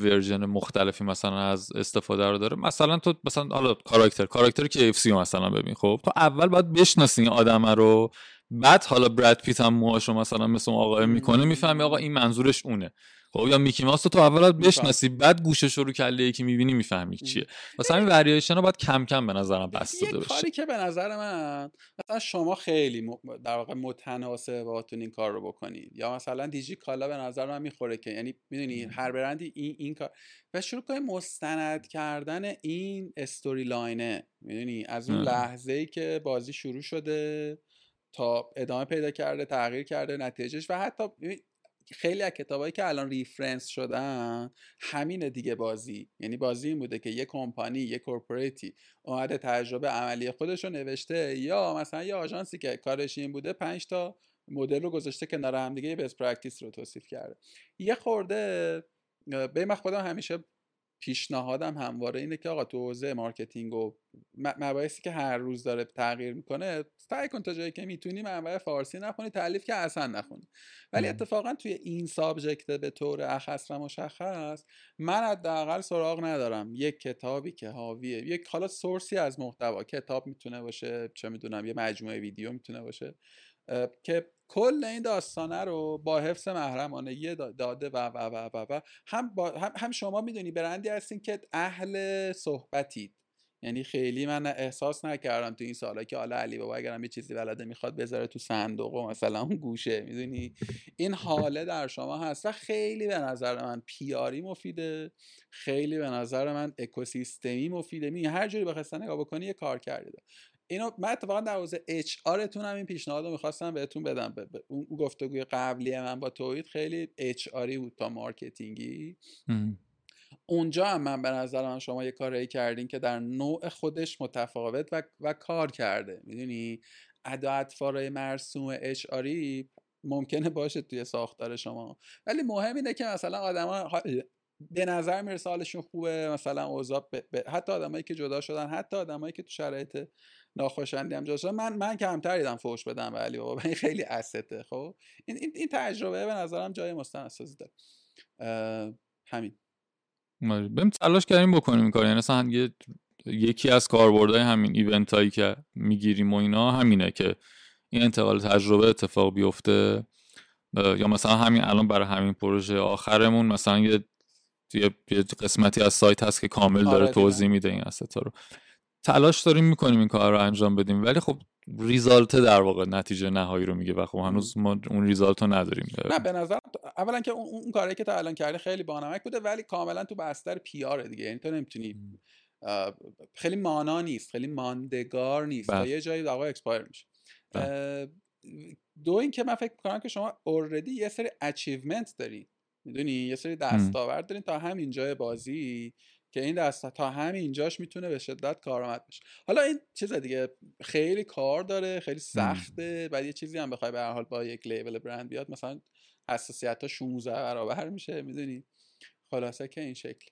ورژن مختلفی مثلا از استفاده رو داره، مثلا تو مثلا حالا کاراکتر کاراکتر کی اف سی مثلا ببین، خب تو اول باید بشناسی این آدم رو، بعد حالا براد پیت هم موهاشو مثلا مثل آقا میکنه میفهمی آقا این منظورش اونه. خب یا میکی ماست تو اول باید بشناسی، بعد گوشش رو کله یکی میبینی میفهمی چیه. مثلا این وریشن ها باید کم کم به نظرم بسته بشه. یه کاری که به نظر من مثلا شما خیلی در واقع متناسب باهاتون این کار رو بکنید، یا مثلا دیجی کالا به نظر من میخوره که یعنی میدونی هر برندی این این کار و شروع کنه مستند کردن این استوری لاینه، میدونی از اون لحظه‌ای که بازی شروع شده تا ادامه پیدا کرده، تغییر کرده نتیجهش. و حتی خیلی از کتابایی که الان ریفرنس شدن همین دیگه بازی، یعنی بازی این بوده که یه کمپانی یه کورپوریتی اومده تجربه عملی خودش رو نوشته، یا مثلا یه آژانسی که کارش این بوده پنج تا مدل رو گذاشته کنار هم دیگه، یه بیس پرکتیس رو توصیف کرده. یه خورده به من خودم همیشه پیشنهادم همواره اینه که آقا تو حوزه مارکتینگ و مباحثی که هر روز داره تغییر میکنه سعی کن تا جایی که میتونی منبع فارسی نخونی، تالیف که اصلا نخونی. ولی اتفاقا توی این سابجکت به طور اخص و مشخص من حداقل سراغ ندارم یک کتابی که حاویه یک حالا سورسی از محتوا، کتاب میتونه باشه، چه میدونم یه مجموعه ویدیو میتونه باشه، که کل این داستانه رو با حفظ محرمانه داده و و و و و هم با هم, هم شما میدونی برندی هستین که اهل صحبتید. یعنی خیلی من احساس نکردم تو این سالا که حالا علی بابا اگرم یه چیزی بلده میخواد بذاره تو صندوق و مثلا اون گوشه، میدونی این حاله در شما هست و خیلی به نظر من پیاری مفیده، خیلی به نظر من اکوسیستمی مفیده. می هر جوری بخواستن نگاه بکنی یه کار کردید. اینو من اتفاقا در حوزه اچ آر تون هم این پیشنهادو می‌خواستم بهتون بدم. اون گفتگوی قبلی من با توحید خیلی اچ آری بود تا مارکتینگی. اونجا هم من به نظر من شما یه کاری کردین که در نوع خودش متفاوت و, و کار کرده. میدونی ادا اطفارای مرسوم اچ آری ممکنه باشه توی ساختار شما، ولی مهم اینه که مثلا آدما به نظر میرسه حالشون خوبه، مثلا اوضاع حتی آدمایی که جدا شدن، حتی آدمایی که تو شرایط ناخوشایند هم جدا شدن، من من کمتر دیدم فوش بدم به علی بابا، این خیلی استه. خب این این تجربه به نظرم جای مستند سازی داره. همین بریم تلاش کردیم بکنیم این کار. یعنی مثلا یکی از کاربردهای همین ایونت هایی که میگیریم و اینا همینه که این انتقال تجربه اتفاق بیفته. یا مثلا همین الان برای همین پروژه آخرمون مثلا یه یه قسمتی از سایت هست که کامل داره توضیح میده این استتا رو. تلاش داریم میکنیم این کار رو انجام بدیم، ولی خب ریزالت در واقع نتیجه نهایی رو میگه و خب هنوز ما اون ریزالت رو نداریم. نه به نظر اولا که اون, اون کاری که تا الان کردی خیلی بانمک بوده، ولی کاملا تو بستر پی آره دیگه. یعنی تو نمیتونی، خیلی مانا نیست، خیلی ماندگار نیست، تا یه جایی واقعا اکسپایر میشه. دو این که من فکر میکنم که شما اوردی یه سری اچیومنت داری، میدونی یه سری دستاورد دارین تا همین جای بازی که این دست تا همین جاش میتونه به شدت کارآمد بشه. حالا این چیز دیگه خیلی کار داره، خیلی سخته. بعد یه چیزی هم بخوای به هر حال با یک لیبل برند بیاد، مثلا حساسیت‌ها شانزده برابر میشه، میدونی. خلاصه که این شکل.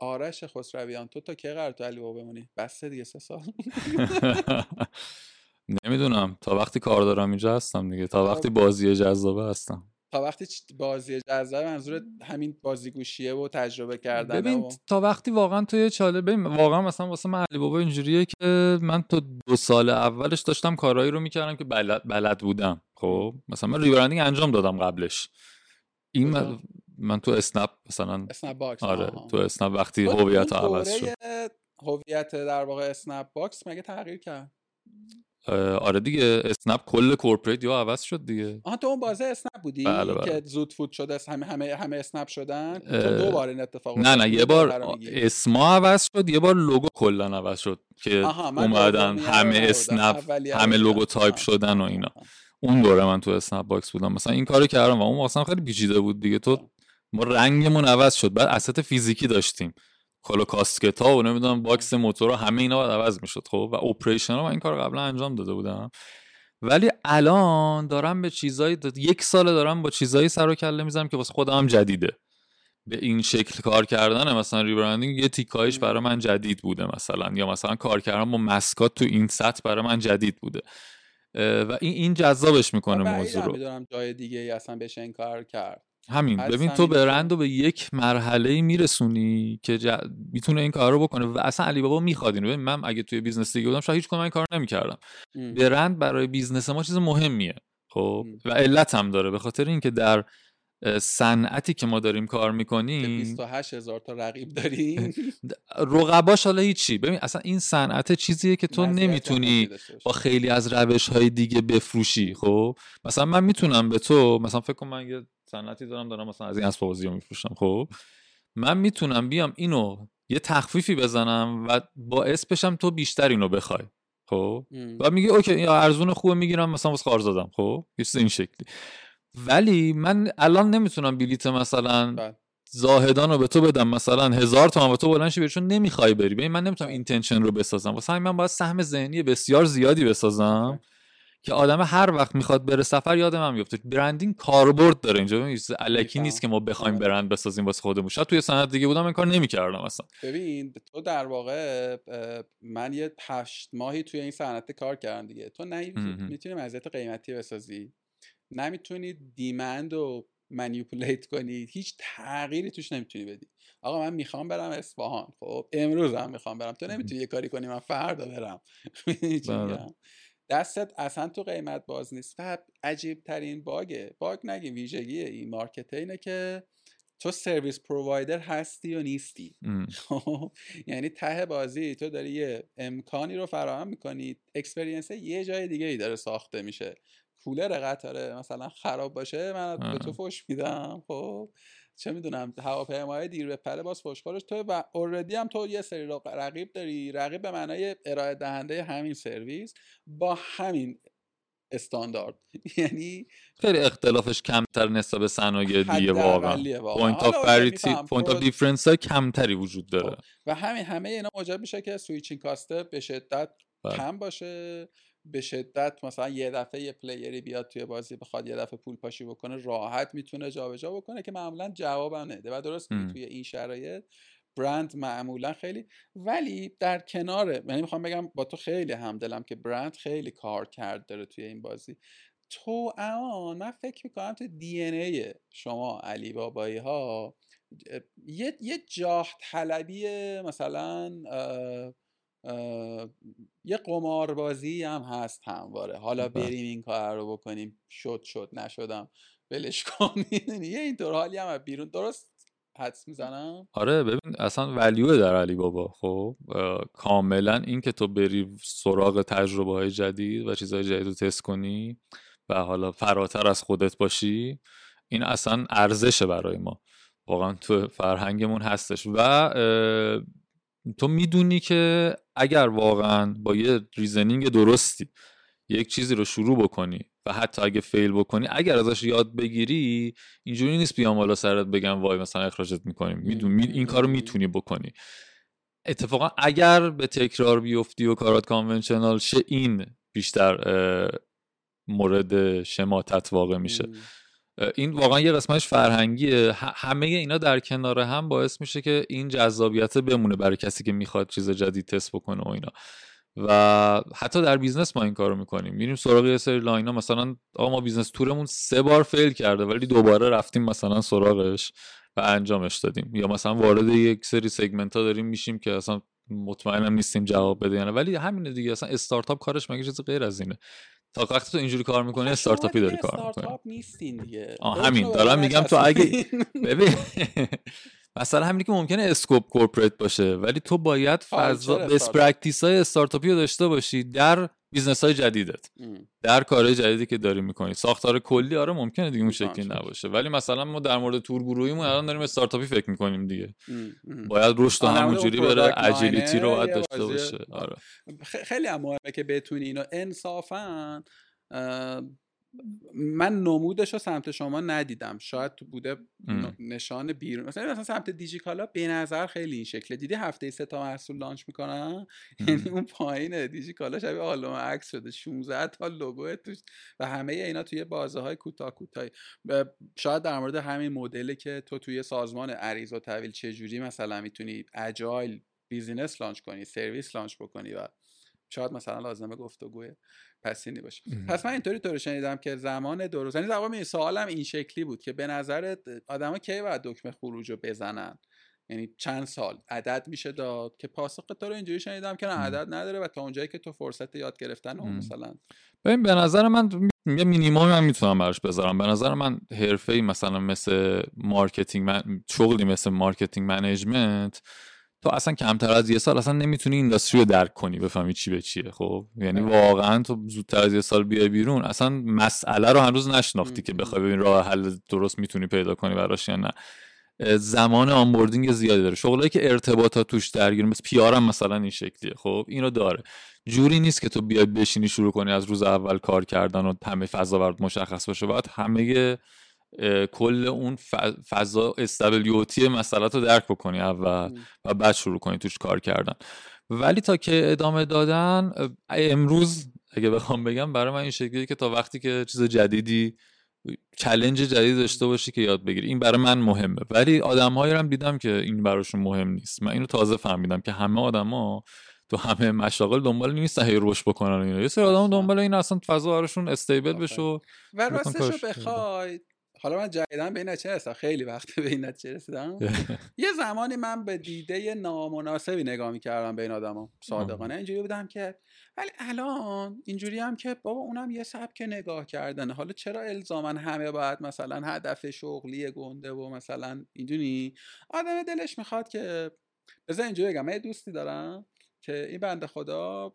آرش خسرویان تو تا کی قراره تو علیبابا بمونی؟ بس دیگه سه سال. نمیدونم، تا وقتی کار دارم اینجا هستم دیگه، تا وقتی بازی جذابه هستم. تا وقتی بازی جذاب منظور همین بازیگوشیه و تجربه کردن. ببین و... تا وقتی واقعا تو یه چاله ببین واقعا مثلا واسه من علیبابا اینجوریه که من تو دو سال اولش داشتم کارهایی رو میکردم که بلد, بلد بودم. خب مثلا من ریبرندینگ انجام دادم قبلش. این من... من تو اسنپ مثلا اسنپ باکس آره آها. تو اسنپ وقتی هویت عوض شد، هویت در واقع اسنپ باکس مگه تغییر کرد؟ آره دیگه اسنپ کل کورپوریت یا عوض شد دیگه. آها تو اون بازه اسنپ بودی؟ بله بله. که زود فوت شده همه همه همه اسنپ شدن. تو دو بار این اتفاق افتاد؟ نه نه یه بار اسما عوض شد، یه بار لوگو کلا عوض شد که اومدن همه اسنپ همه لوگو تایپ شدن و اینا. اون دوره من تو اسنپ باکس بودم مثلا این کارو کردم و اون واسم خیلی پیچیده بود دیگه. تو ما رنگمون عوض شد، بعد اسست فیزیکی داشتیم، کالا کاسکتا و نمیدونم باکس موتورها همه اینا باید عوض میشد. خب و اپریشن ها من این کار قبلا انجام داده بودم، ولی الان دارم به چیزایی داد... یک ساله دارم با چیزایی سر و کله میزنم که واسه خودم جدیده. به این شکل کار کردن مثلا ریبرندینگ یه تیکایش برای من جدید بوده، مثلا یا مثلا کار کردن با مسکات تو این سطح برای من جدید بوده و این این جذابش میکنه موضوع رو. میدونم جای دیگه ای اصلا بهش انکار کرد. همین ببین تو برند رو به یک مرحله میرسونی که ج... میتونه این کار رو بکنه و اصلا علی بابا میخواد اینو. ببین من اگه توی بیزنس دیگه بودم شاید هیچ کدوم این کارو نمیکردم. برند برای بیزنس ما چیز مهمیه. خب ام. و علت هم داره، به خاطر اینکه در صنعتی که ما داریم کار میکنیم بیست و هشت هزار تا رقیب داریم. رقباش حالا هیچی. ببین اصلا این صنعت چیزیه که تو نمیتونی با خیلی از روش‌های دیگه بفروشی. خب مثلا من میتونم به تو مثلا فکر کنم من یه صنعتی دارم دارم مثلا از این اسباب بازی رو میفروشم. خب من میتونم بیام اینو یه تخفیفی بزنم و باعث بشم تو بیشتر اینو بخوای. خب و میگی اوکی یا ارزون خوبه میگیرم مثلا واسه خار زدم. خب یه چیز این شکلی. ولی من الان نمیتونم بلیت مثلا زاهدان رو به تو بدم مثلا هزار تومن به تو بلنشی بری چون نمیخوای بری. ببین من نمیتونم اینتنشن رو بسازم، واسه همین من باید سهم ذهنی بسیار زیادی بسازم که آدم هر وقت میخواد بره سفر یادم میفته. برندینگ کاربرد داره اینجا، یه چیز الکی نیست که ما بخوایم برند بسازیم واسه خودمون. شاید توی صنعت دیگه بودم این کار نمیکردم اصلا. ببین تو در واقع من یه هشت ماهی توی این صنعت کار کردم دیگه. تو نمیتونی مزیت قیمتی بسازی، نمیتونی دیمند رو منیپولیت کنی، هیچ تغییری توش نمیتونی بدی. آقا من میخوام برم اصفهان، خب امروز هم میخوام برم، تو نمیتونی یه کاری کنی من فردا برم. دستت اصلا تو قیمت باز نیست. و عجیب ترین باگه، باگ نگیم ویژگی این مارکت اینه که تو سرویس پرووایدر هستی و نیستی. خب یعنی ته بازی تو داری یه امکانی رو فراهم میکنی، اکسپریانس یه جای دیگه ای داره ساخته میشه. کولر قطاره مثلا خراب باشه من به تو فوش میدم. خب چه میدونم هواپیمای دیر به پله باز فوشخورش تو. و اوردی هم تو یه سری رقیب داری، رقیب به معنای ارائه دهنده همین سرویس با همین استاندارد. یعنی خیلی اختلافش کمتر نسبت به صنایع دیگه واقعا. پوینت اف پریتی، پوینت اف دیفرنس ها کمتری وجود داره و همین همه اینا موجب میشه که سویچینگ کاست به شدت کم باشه. به شدت مثلا یه دفعه یه پلیری بیاد توی بازی بخواد یه دفعه پول پاشی بکنه، راحت میتونه جابجا بکنه که معمولا جوابم نده. و درست میگی توی این شرایط برند معمولا خیلی، ولی در کنار، یعنی میخوام بگم با تو خیلی همدلم که برند خیلی کار کرد داره توی این بازی. توأمان من فکر میکنم تو دی ان ای شما علی بابایی ها یه یه جاه طلبی مثلا اه اه یه قماربازی هم هست همواره، حالا بریم این کار رو بکنیم، شد شد نشدم ولش کن. یه اینطور حالی هم بیرون درست حدس میزنم. آره ببین اصلا ولیو در علی بابا خب کاملا این که تو بری سراغ تجربه های جدید و چیزهای جدید رو تست کنی و حالا فراتر از خودت باشی، این اصلا ارزشه برای ما، واقعا تو فرهنگمون هستش. و تو میدونی که اگر واقعا با یه ریزنینگ درستی یک چیزی رو شروع بکنی و حتی اگه فیل بکنی، اگر ازش یاد بگیری، اینجوری نیست بیام بالا سرت بگم وای مثلا اخراجت میکنیم، میدون این کارو میتونی بکنی. اتفاقا اگر به تکرار بیفتی و کارات کانونشنال شه، این بیشتر مورد شماتت واقع میشه. این واقعا یه قسمتش فرهنگیه، همه اینا در کنار هم باعث میشه که این جذابیت بمونه برای کسی که میخواد چیز جدید تست بکنه و اینا. و حتی در بیزنس ما این کارو میکنیم، میریم سراغ یه سری لاینا، مثلا آقا ما بیزنس تورمون سه بار فیل کرده ولی دوباره رفتیم مثلا سراغش و انجامش دادیم، یا مثلا وارد یک سری سگمنت ها داریم میشیم که اصلا مطمئنم نیستیم جواب بده یعنی. ولی همین دیگه، اصلا استارتاپ کارش مگه چیز غیر از اینه؟ تا وقتی تو اینجوری کار میکنی استارتاپی داری کار میکنی، استارتاپ نیستین دیگه. آه همین دارم میگم تو اگه ببین مثلا همینی که ممکنه اسکوپ کورپوریت باشه، ولی تو باید فضا بست پرکتیس های استارتاپی رو داشته باشی در بیزنس های جدیدت، در کارهای جدیدی که داری میکنی. ساختار کلی آره ممکنه دیگه اون شکلی نباشه، ولی مثلا ما در مورد تورگروییمون الان داریم استارتاپی فکر میکنیم دیگه. باید رشد همونجوری بره، اجیلیتی رو باید داشته باشه. آره خیلی مهمه که بتونی اینو انصافا، من نمودش رو سمت شما ندیدم، شاید تو بوده نشان بیرون، مثلا مثلا سمت دیجیکالا به نظر خیلی این شکله. دیدی هفته سه تا محصول لانچ میکنن، یعنی اون پایینه دیجیکالا شبیه آلبوم عکس شده، شانزده تا لوگو توش و همه اینا توی بازه های کوتاه کوتاه. شاید در مورد همین مدلی که تو توی سازمان عریض و طویل چجوری مثلا میتونی اجایل بیزینس لانچ کنی، سرویس لانچ بکنی، و شاید مثلا لازمه گفتگو پسینی باشه. پس من اینطوری تو رو شنیدم که زمان درست، یعنی زمان این سوالم این شکلی بود که به نظرت آدما کی باید دکمه خروج رو بزنن؟ یعنی چند سال عدد میشه داد؟ که پاسخ تو رو اینجوری شنیدم که نه عدد نداره و تا اونجایی که تو فرصت یاد گرفتن اون مثلا. ببین به نظر من یه مینیمم من میتونم براش بذارم. به نظر من حرفه‌ای مثلا مثل مارکتینگ، من شغلی مثل مارکتینگ منیجمنت، تو اصلا کمتر از یه سال اصلا نمیتونی اینداستری رو درک کنی، بفهمی چی به چیه. خب یعنی واقعا تو زودتر از یه سال بیای بیرون، اصلا مسئله رو هنوز نشناختی که بخوای ببین راه حل درست میتونی پیدا کنی براش یا نه. زمان آنبوردینگ زیادی داره، شغلایی که ارتباطات توش درگیرن، مثل پی آر هم مثلا این شکلیه. خب اینو داره، جوری نیست که تو بیای بشینی شروع کنی از روز اول کار کردن و همه فضا برات مشخص بشه. باید همه کل اون فضا استابیلیتی مسئله رو درک بکنی اول و بعد شروع کنی توش کار کردن. ولی تا که ادامه دادن امروز اگه بخوام بگم، برای من این شکلیه که تا وقتی که چیز جدیدی، چالش جدید داشته باشی که یاد بگیری، این برای من مهمه. ولی آدم‌هایی رو هم دیدم که این براشون مهم نیست. من اینو تازه فهمیدم که همه آدما تو همه مشاغل دنبال نیستن هی روش بکنن اینا. یه سری آدم دنبال این اصلا فضا براشون استیبل بشه و راستش بخوای. حالا من جدیداً به این نتیجه رسیدم، خیلی وقت به این نتیجه رسیدم. یه زمانی من به دیده نامناسبی نگاه می‌کردم به این آدما، صادقانه اینجوری بودم که، ولی الان اینجوری هم که بابا اونم یه سبک نگاه کردنه، حالا چرا الزاماً همه باید مثلا هدف شغلی گنده و مثلا اینجوری آدم دلش میخواد که بذار اینجوری بگم. من دوستی دارم که این بنده خدا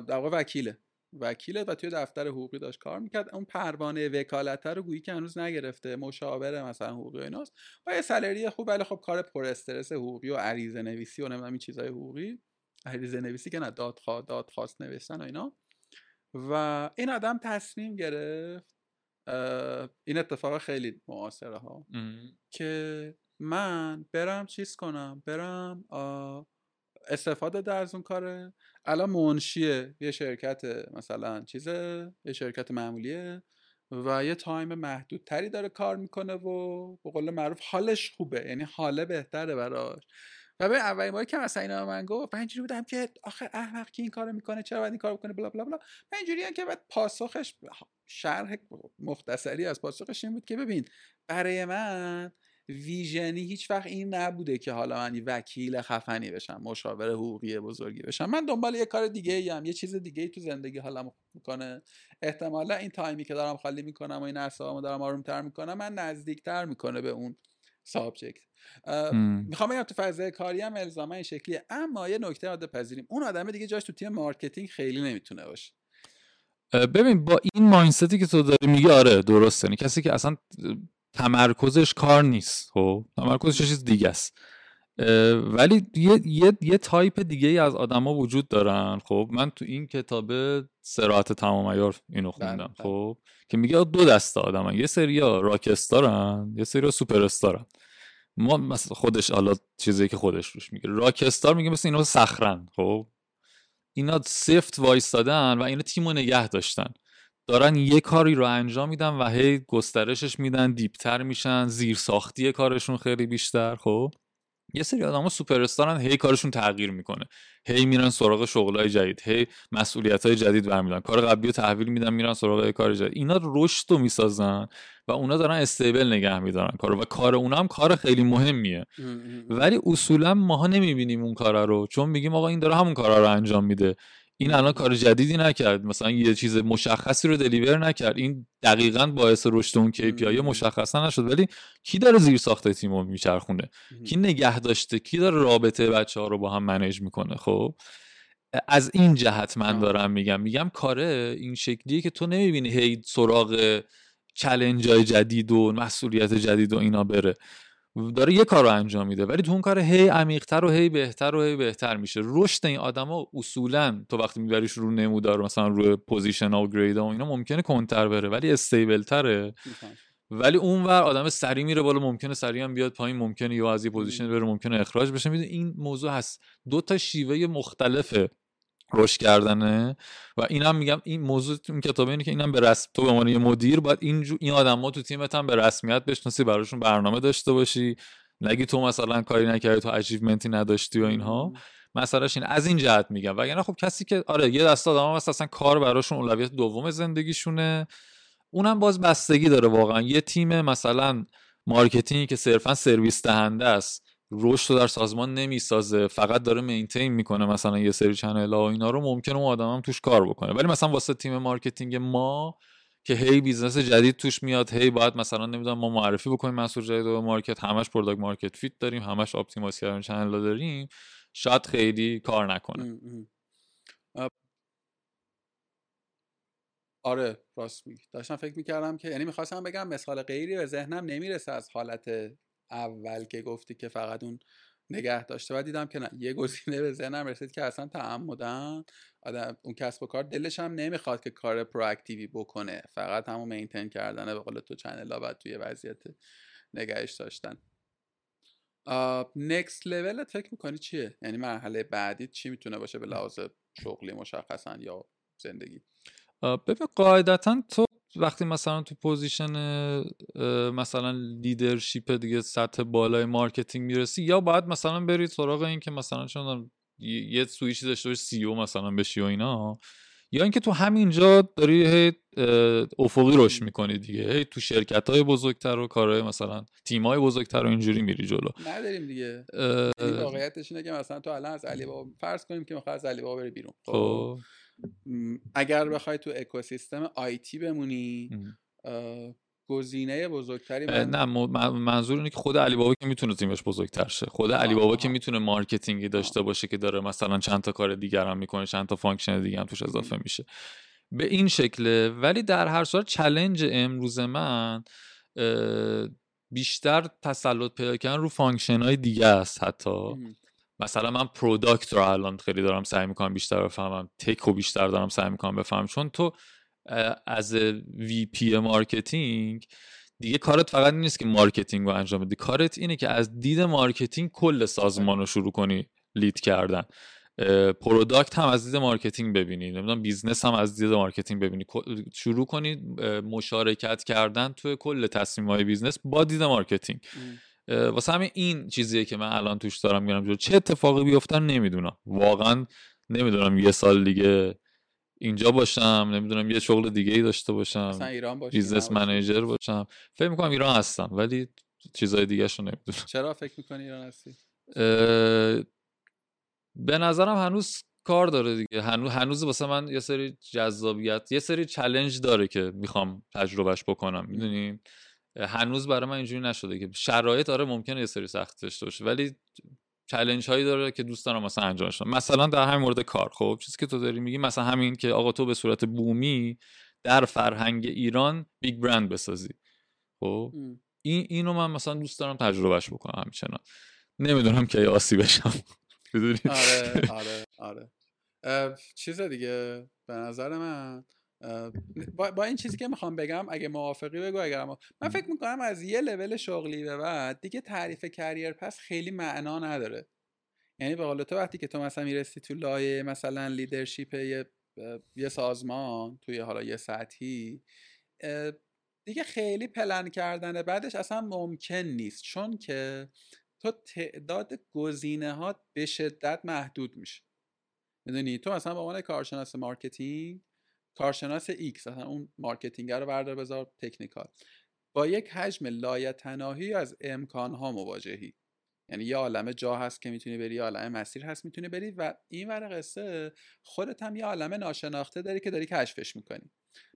در واقع وکیله وکیله و توی دفتر حقوقی داشت کار میکرد، اون پروانه وکالت رو گویی که هنوز نگرفته، مشاور مثلا حقوقی ایناست با یه سالری خوب، ولی خب کار پر استرس حقوقی و عریضه نویسی و نمیدونم این چیزای حقوقی، عریضه نویسی که نه، دادخوا دادخواست نوشتن و اینا. و این آدم تصمیم گرفت، این اتفاق خیلی معاصره ها، که من برم چیز کنم، برم استفاده در از اون کاره. الان منشیه یه شرکت مثلا چیزه، یه شرکت معمولیه و یه تایم محدودتری داره کار میکنه و به قول معروف حالش خوبه، یعنی حاله بهتره براش و به اولین باری که مثلا اینا من گفت من اینجوری بودم که آخه احمق کی این کارو میکنه، چرا باید این کارو بکنه، بلا بلا بلا. من اینجوریام که بعد پاسخش، شرح مختصری از پاسخش این بود که ببین برای من ویژنی هیچ وقت این نبوده که حالا من وکیل خفنی بشم، مشاور حقوقی بزرگی بشم. من دنبال یه کار دیگه ایم، یه چیز دیگه ای تو زندگی حالمو خوب میکنه. احتمالا این تایمی که دارم خالی میکنم و این اعصابمو دارم آرومتر میکنم، من نزدیکتر میکنه به اون سابجکت. میخوام بگم تو فضای کاری هم الزاما این شکلیه. اما یه نکته عادت پذیریم، اون آدمه دیگه جاش تو تیم مارکتینگ خیلی نمیتونه باشه. ببین با این مایندتی که تو داری میگی آره درسته، کسی که اصلا تمرکزش کار نیست، خب تمرکزش چیز دیگه است. ولی یه یه یه تایپ دیگه ای از آدما وجود دارن. خب من تو این کتاب صراحت تمام عیار اینو خوندم، خب که میگه دو دسته آدمن، یه سریا راک استارن، یه سریا سوپر استارن. ما مثلا خودش حالا چیزی که خودش روش میگه راک استار، میگه مثلا اینا صخرن، خب اینا سفت وایستادن و اینا تیمو نگه داشتن، دارن یه کاری رو انجام میدن و هی گسترشش میدن، دیپتر میشن، زیر ساختی کارشون خیلی بیشتر. خب یه سری آدما سوپر استارن، هی کارشون تغییر میکنه، هی میرن سراغ شغلای جدید، هی مسئولیت‌های جدید برمیدن، کار قبلی رو تحویل میدن، میرن سراغ کار جدید. اینا رشد رو میسازن و اونا دارن استیبل نگه میدارن کارو، و کار اونا هم کار خیلی مهمیه. ولی اصولا ماها نمیبینیم اون کارا رو، چون میگیم آقا این داره همون کارا رو انجام میده، این الان کار جدیدی نکرد، مثلا یه چیز مشخصی رو دلیور نکرد، این دقیقاً باعث رشد اون کی پی آی مشخصا نشد. ولی کی داره زیر ساخت تیمو میچرخونه، کی نگه داشته، کی داره رابطه بچه‌ها رو با هم منیج میکنه. خب از این جهت من دارم میگم میگم کاره این شکلیه که تو نمیبینی هی سراغ چالنج‌های جدید و مسئولیت جدید و اینا بره، داره یه کار رو انجام میده ولی تو اون کار هی عمیق‌تر و هی بهتر و هی بهتر میشه. رشد این آدما اصولا تو وقتی میبریش رو نمودار، مثلا روی پوزیشن ها و گرید ها و اینا، ممکنه کنتر بره ولی استیبل تره. ولی اونور آدم سری میره بالا، ممکنه سری هم بیاد پایین، ممکنه یا از یه پوزیشن بره، ممکنه اخراج بشه. میدونی این موضوع هست، دو تا شیوه مختلفه روش کردنه. و اینم میگم این موضوع این کتابه اینه که اینم به رسم تو به عنوان یه مدیر باید اینجور این آدما تو تیمت هم به رسمیت بشناسی، براشون برنامه داشته باشی، نگی تو مثلا کاری نکردی، تو اچیومنتی نداشتی و اینها. مسئلهش این، از این جهت میگم. وگرنه خب کسی که آره یه دسته آدما هست اصلا کار براشون اولویت دوم زندگیشونه، اونم باز بستگی داره واقعا. یه تیم مثلا مارکتینگی که صرفا سرویس دهنده است، رشد رو در سازمان نمیسازه، فقط داره مینتین میکنه مثلا یه سری چنل‌ها و اینا رو، ممکنه اون آدم هم توش کار بکنه. ولی مثلا واسه تیم مارکتینگ ما که هی بیزنس جدید توش میاد، هی باید مثلا نمیدونم ما معرفی بکنیم محصول جدید به مارکت، همش پروداکت مارکت فیت داریم، همش اپتیمایز کردن چنل‌ها داریم، شاید خیلی کار نکنه. آره راست میگی. داشتم فکر میکردم که یعنی میخواستم بگم مثال غیری به ذهنم نمیرسه از حالت اول که گفتی که فقط اون نگه داشته، و دیدم که نه، یه گزینه به ذهنم رسید که اصلا تعمدن آدم اون کسب و کار دلش هم نمیخواد که کار پرواکتیوی بکنه، فقط همون مینتین کردنه به قول تو چنلا و توی وضعیت نگهش داشتن. نکست لول فکر میکنی چیه؟ یعنی مرحله بعدی چی میتونه باشه به لحاظ شغلی مشخصا یا زندگی؟ ببین قاعدتا تو وقتی مثلا تو پوزیشن مثلا لیدرشیپ دیگه سطح بالای مارکتینگ میرسی، یا باید مثلا برید سراغ این که مثلا چون یه سویچی داشته باشی سی او مثلا بشی و اینا، یا اینکه تو همینجا داری هی افقی روش میکنی دیگه، هی تو شرکت‌های بزرگتر و کارهای مثلا تیم‌های بزرگتر و اینجوری میری جلو. نداریم دیگه. این واقعیتش اینه که مثلا تو الان از علیبابا فرض کنیم که می‌خواد از علیبابا بری بیرون. خب اگر بخوای تو اکوسیستم آیتی بمونی گزینه بزرگتری من... نه منظور اینه که خود علی بابا که میتونه تیمش بزرگتر شه، خود علی بابا آه. که میتونه مارکتینگی داشته آه. باشه که داره مثلا چند تا کار دیگر هم میکنه، چند تا فانکشن دیگه هم توش اضافه میشه، به این شکله. ولی در هر صورت چالش امروز من بیشتر تسلط پیدا کردن رو فانکشن‌های دیگه است. حتی آه. مثلا من پروداکت رو الان خیلی دارم سعی میکنم بیشتر بفهمم، تک رو بیشتر دارم سعی میکنم بفهمم، چون تو از وی پی مارکتینگ دیگه کارت فقط نیست که مارکتینگ رو انجام بدی، کارت اینه که از دید مارکتینگ کل سازمان رو شروع کنی لید کردن، پروداکت هم از دید مارکتینگ ببینی، نمیدونم بیزنس هم از دید مارکتینگ ببینی، شروع کنی مشارکت کردن توی کل تصمیم‌های بیزنس با دید مارکتینگ. واسه همین این چیزیه که من الان توش دارم میرم جلو. چه اتفاقی بیفته نمیدونم، واقعا نمیدونم. یه سال دیگه اینجا باشم، نمیدونم یه شغل دیگه ای داشته باشم، مثلا ایران باشم، بیزنس منیجر باشم. فکر میکنم ایران هستم ولی چیزای دیگه شو نمیدونم. چرا فکر میکنی ایران هستی؟ به نظرم هنوز کار داره دیگه، هنوز هنوز واسه من یه سری جذابیت، یه سری چالش داره که میخوام تجربهش بکنم، میدونی؟ هنوز برای من اینجوری نشده که شرایط آره ممکنه یه سری سخت داشته باشه ولی چالش هایی داره که دوست دارم مثلا انجامش بدم. مثلا در همین مورد کار، خب چیزی که تو داری میگی مثلا همین که آقا تو به صورت بومی در فرهنگ ایران بیگ برند بسازی، خب این اینو من مثلا دوست دارم تجربهش بکنم همچنان. نمیدونم که آسی بشم. آره آره آره چیز دیگه به نظر من با, با این چیزی که میخوام بگم اگه موافقی بگو. اگر ما... من فکر میکنم از یه لول شغلی به بعد دیگه تعریف کریر پس خیلی معنا نداره. یعنی به قول تو وقتی که تو مثلا میرسی تو لایه مثلا لیدرشیپ یه یه سازمان توی حالا یه سطحی دیگه، خیلی پلن کردن بعدش اصلا ممکن نیست، چون که تو تعداد گزینه ها به شدت محدود میشه. میدونی تو مثلا به عنوان کارشناس مارکتینگ، کارشناس ایکس، مثلا اون مارکتینگ رو بردار بذار تکنیکال، با یک حجم لایتناهی از امکانها مواجهی. یعنی یه عالمه جا هست که میتونی بری، یه عالمه مسیر هست میتونی بری و این ور قصه خودت هم یه عالمه ناشناخته داری که داری کشفش میکنی.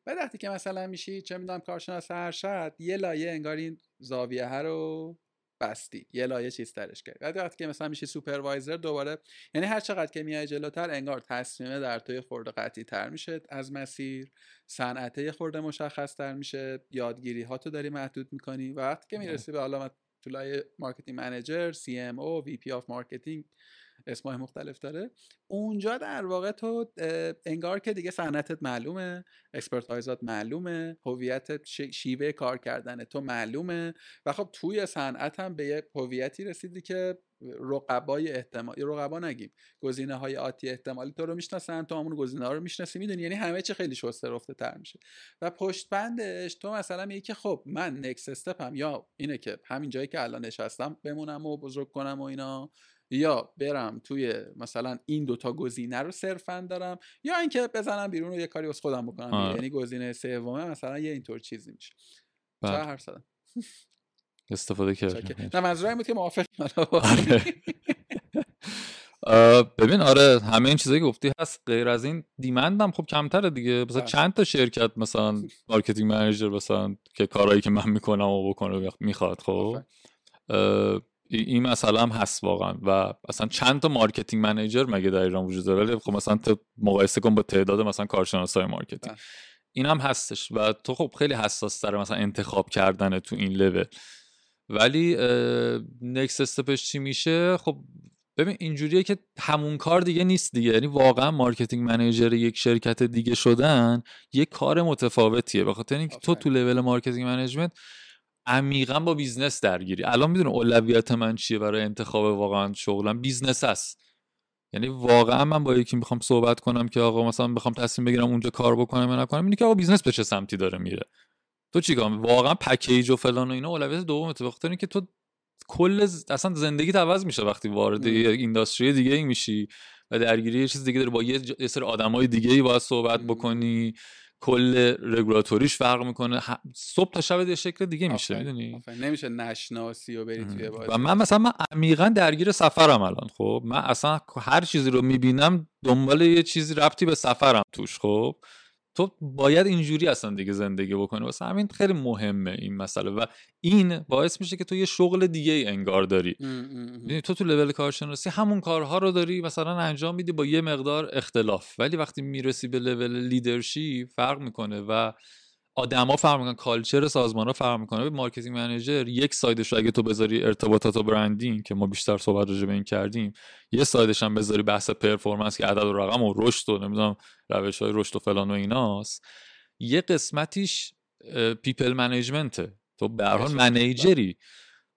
بعد وقتی که مثلا میشی چه میدونم کارشناس ارشد، یه لایه انگار این زاویه ها رو بستی، یه لایه چیز ترش کردی. بعد وقتی که مثلا میشی سوپروایزر دوباره، یعنی هر چقدر که میای جلوتر انگار تصمیمه در توی خورده قطعی تر میشه از مسیر، صنعته خورده مشخص تر میشه، یادگیری ها تو داری محدود میکنی. و وقتی که میرسی به حالا تو لایه مارکتینگ منیجر، سی ام او، وی پی آف مارکتینگ، اسمای مختلف داره، اونجا در واقع تو انگار که دیگه صنعتت معلومه، اکسپرتایزات معلومه، هویت شیوه کار کردن تو معلومه و خب توی صنعت هم به یه هویتی رسیدی که رقبای احتمالی، رقبا نگیم، گزینه های آتی احتمالی تو رو میشناسن، تو همون گزینه ها رو میشناسی، میدونی؟ یعنی همه چی خیلی شسته رفته تر میشه و پشت بندش تو مثلا میگی که خب من نکست استپم یا اینه که همین جایی که الان نشستم بمونم و بزرگ کنم و اینا، یا برم توی مثلا این دوتا گزینه رو صرفاً دارم، یا اینکه بزنم بیرون و یه کاری واسه خودم بکنم. یعنی گزینه سومه مثلا یه اینطور چیزی میشه. چرا هر صدا استفاده کردم؟ نه منظورم این بود که موافق ببین آره همه این چیزایی که گفتی هست، غیر از این دیمندم خب کمتره دیگه. مثلا چند تا شرکت مثلا مارکتینگ منیجر مثلا که کارهایی که من میکنم و بکنه میخواد، خب این مثلا هم هست واقعا. و مثلا چند تا مارکتینگ منیجر مگه در ایران وجود داره؟ ولی خب مثلا تو مقایسه کن با تعداد مثلا کارشناسای مارکتینگ، این هم هستش و تو خب خیلی حساس تر مثلا انتخاب کردن تو این لول. ولی نکست استپش چی میشه؟ خب ببین اینجوریه که همون کار دیگه نیست دیگه. یعنی واقعا مارکتینگ منیجر یک شرکت دیگه شدن یه کار متفاوتیه، به خاطر اینکه تو تو لول مارکتینگ منیجمنت عمیقا با بیزنس درگیری. الان میدونه اولویت من چیه برای انتخاب واقعا شغلم؟ بیزنس است. یعنی واقعا من با یکی میخوام صحبت کنم که آقا مثلا میخوام تصمیم بگیرم اونجا کار بکنم یا نکنم، اینی که آقا بیزنس به چه سمتی داره میره، تو چیکار واقعا پکیج و فلان و اینا اولویت دومت. بخاطر اینکه تو کل اصلا زندگی عوض میشه وقتی وارد اینداستری دیگه ای میشی و درگیری یه چیز دیگه داره، با یه, ج... یه سری آدمای دیگه ای باید صحبت بکنی، کل رگولاتوریش فرق میکنه، صبح تا شب یه شکل دیگه میشه، میدونی؟ نمیشه نشناسی و بری توی بازی. و من مثلا من عمیقا درگیر سفرم الان، خب من اصلا هر چیزی رو میبینم دنبال یه چیزی ربطی به سفرم توش. خب تو باید اینجوری اصلا دیگه زندگی بکنی، واسه همین خیلی مهمه این مسئله و این باعث میشه که تو یه شغل دیگه ای انگار داری. یعنی تو تو لول کارشناسی همون کارها رو داری مثلا انجام میدی با یه مقدار اختلاف، ولی وقتی میرسی به لول لیدرشپ فرق میکنه و آدما فرق میکنن، کالچر سازمانا فرق میکنه. به مارکتینگ منیجر یک سایدش رو اگه تو بذاری ارتباطات و برندینگ که ما بیشتر صحبت راجع به این کردیم، یه سایدش هم بذاری بحث پرفورمنس که عدد و رقم و رشد و نمیدونم روش‌های رشد و فلان و ایناست، یه قسمتیش پیپل منیجمنته، تو به هر حال منیجری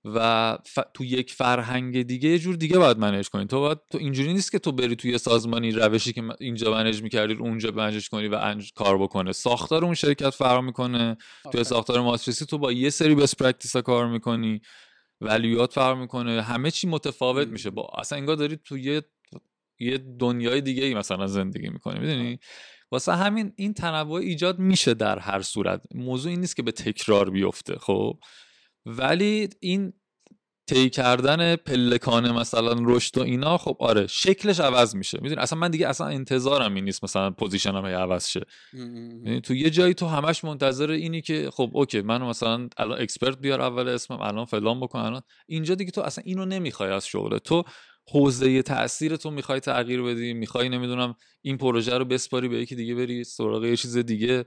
و ف... تو یک فرهنگ دیگه یه جور دیگه باید منیج کنی. تو باید تو اینجوری نیست که تو بری توی سازمانی روشی که اینجا منیج می‌کردی اونجا منیج کنی و انج... کار بکنه. ساختار اون شرکت فرق میکنه، تو ساختار ماتریسی تو با یه سری بس پرکتیس‌ها کار میکنی ولیوات فرق میکنه، همه چی متفاوت میشه، با اصلا انگار دارید تو یه یه دنیای دیگه ای مثلا زندگی میکنه، میدونی؟ واسه همین این تنوع ایجاد میشه در هر صورت. موضوع این نیست که به تکرار بیفته، خب ولی این طی کردن پلکان مثلا رشد و اینا، خب آره شکلش عوض میشه، میدونی؟ اصلا من دیگه اصلا انتظارم این نیست مثلا پوزیشنم عوض شه. تو یه جایی تو همش منتظر اینی که خب اوکی من مثلا الان اکسپرت بیار اول اسمم، الان فلان بکن، الان اینجا دیگه تو اصلا اینو نمیخوای از شغل تو، حوزه تأثیر تو میخوای تغییر بدی، میخوای نمیدونم این پروژه رو بسپاری به یکی دیگه، بری سراغ یه چیز دیگه.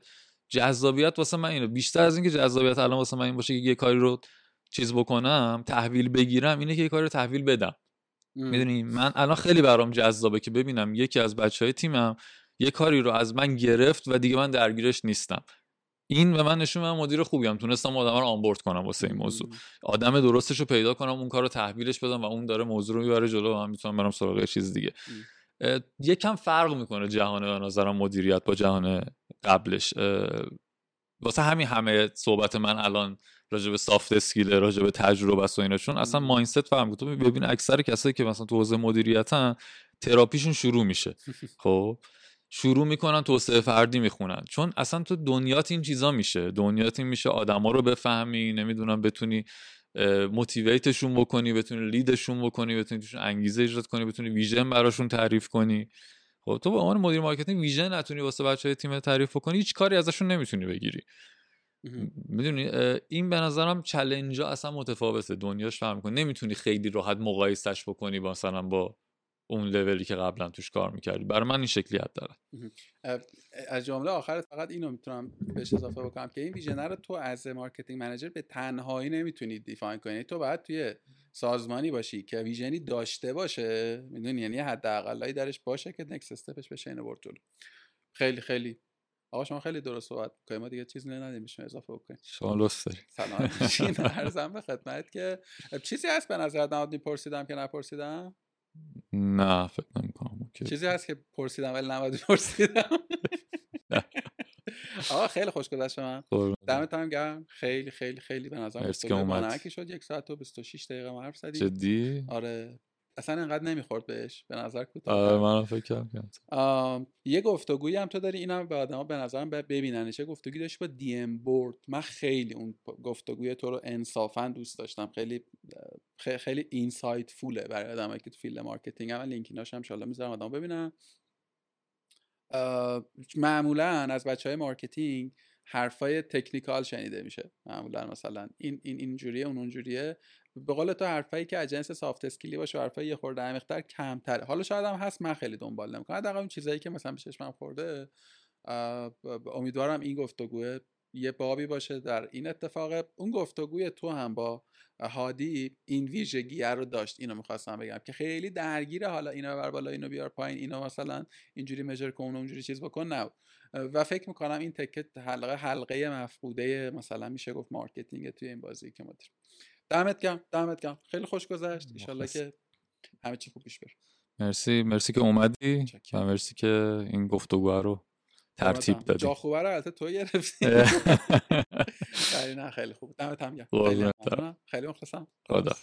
جذابیت واسه من اینه، بیشتر از اینکه جذابیت الان واسه من این باشه که یه کاری رو چیز بکنم تحویل بگیرم، اینه که یه کاری رو تحویل بدم. میدونی من الان خیلی برام جذابه که ببینم یکی از بچهای تیمم یه کاری رو از من گرفت و دیگه من درگیرش نیستم. این به من نشون میده مدیر خوبیم، تونستم آدما رو آنبورد کنم واسه این موضوع، آدم درستش رو پیدا کنم، اون کارو تحویلش بدم و اون داره موضوع رو میبره جلو و من میتونم برم سراغ یه چیز دیگه. یکم فرق میکنه جهان به نظرم مدیریت با جهان قبلش. واسه همین همه صحبت من الان راجع به سافت اسکیل، راجع به تجربه است و اینا، چون اصلا مایندست فهم بود. تو ببین اکثر کسایی که مثلا تو حوزه مدیریتن، تراپیشون شروع میشه، خب شروع میکنن توسعه فردی میخونن، چون اصلا تو دنیات این چیزا میشه، دنیات این میشه آدما رو بفهمی، نمیدونم بتونی موتیویتشون بکنی، بتونی لیدشون بکنی، بتونی توشون انگیزه ایجاد کنی، بتونی ویژن براشون تعریف کنی. خب تو به عنوان مدیر مارکتینگ ویژن نتونی واسه بچهای تیم تعریف کنی، هیچ کاری ازشون نمیتونی بگیری. میدونی این به نظرم چالنجا اصلا متفاوته، دنیاش فرق میکنه، نمیتونی خیلی راحت مقایسش بکنی با مثلا با اون لولی که قبلا توش کار میکردی. برای من این شکلی حد داره. از جمله آخرت فقط اینو میتونم بهش اضافه بکنم که این ویژن رو تو از مارکتینگ منیجر به تنهایی نمیتونی دیفاین کنی، تو باید توی سازمانی باشی که ویژنی داشته باشه، میدونی، یعنی حداقلایی درش باشه که نکست استپش بشه اینو برد جلو. خیلی خیلی آقا شما خیلی درست صحبت می‌کنید، ما دیگه چیزی نداریم بهش اضافه بکنیم. شما لطف دارید. سلام عرضم به خدمت که چیزی هست به نظر نمیاد پرسیدم که نپرسیدم؟ نه فکر نمی‌کنم. اوکی. چیزی هست که پرسیدم ولی نمیاد پرسیدم. آقا خیلی خوشگذشت من. دمت هم گرم. خیلی خیلی خیلی به نظر خوشگذشت شد. یک ساعت و بیست و شش دقیقه ما حرف زدیم. جدی؟ آره. اصلا انقدر نمیخورد بهش به نظر کوتاه. آره منم فکر کردم. یه گفتگویی هم تو داری، اینم به آدما به نظرم ببیننشه. گفتگویی داشت با دی ام بورد، من خیلی اون گفتگوی تو رو انصافا دوست داشتم، خیلی خیلی, خیلی اینسایت فوله برای آدمایی که تو فیلد مارکتینگ هم. لینکیناش هم ان شاءالله میذارم آدما ببینن. معمولا از بچهای مارکتینگ حرفای تکنیکال شنیده میشه، معمولا مثلا این این اینجوریه اون اونجوریه، به قول تو حرفایی که از جنس سافت اسکیلی باشه، حرفای یه خورده عمیق‌تر کمتره. حالا شاید هم هست، من خیلی دنبال نمی‌کنم، حداقل اون چیزایی که مثلا به چشمم خورده. امیدوارم این گفتگو یه بابی باشه در این اتفاق. اون گفتگوی تو هم با هادی این ویژگی رو داشت، اینو می‌خواستم بگم که خیلی درگیر حالا اینو بر بالا اینو بیار پایین، اینو مثلا اینجوری میجر کن اونجوری چیز بکن نه. و فکر می‌کنم این تکت حلقه حلقه مفقوده مثلا میشه گفت مارکتینگ توی این بازی که ما داریم. دمت گرم، دمت گرم. خیلی خوش گذشت. ان شاءالله که همه چی خوب پیش بره. مرسی، مرسی که اومدی و مرسی که این گفتگو رو ترتیب دادی. جا خوبه رو البته تو گرفتی. خیلی نه خیلی خوب. دمت هم گرم. خیلی ممنونم. خیلی مخلصم. خدا.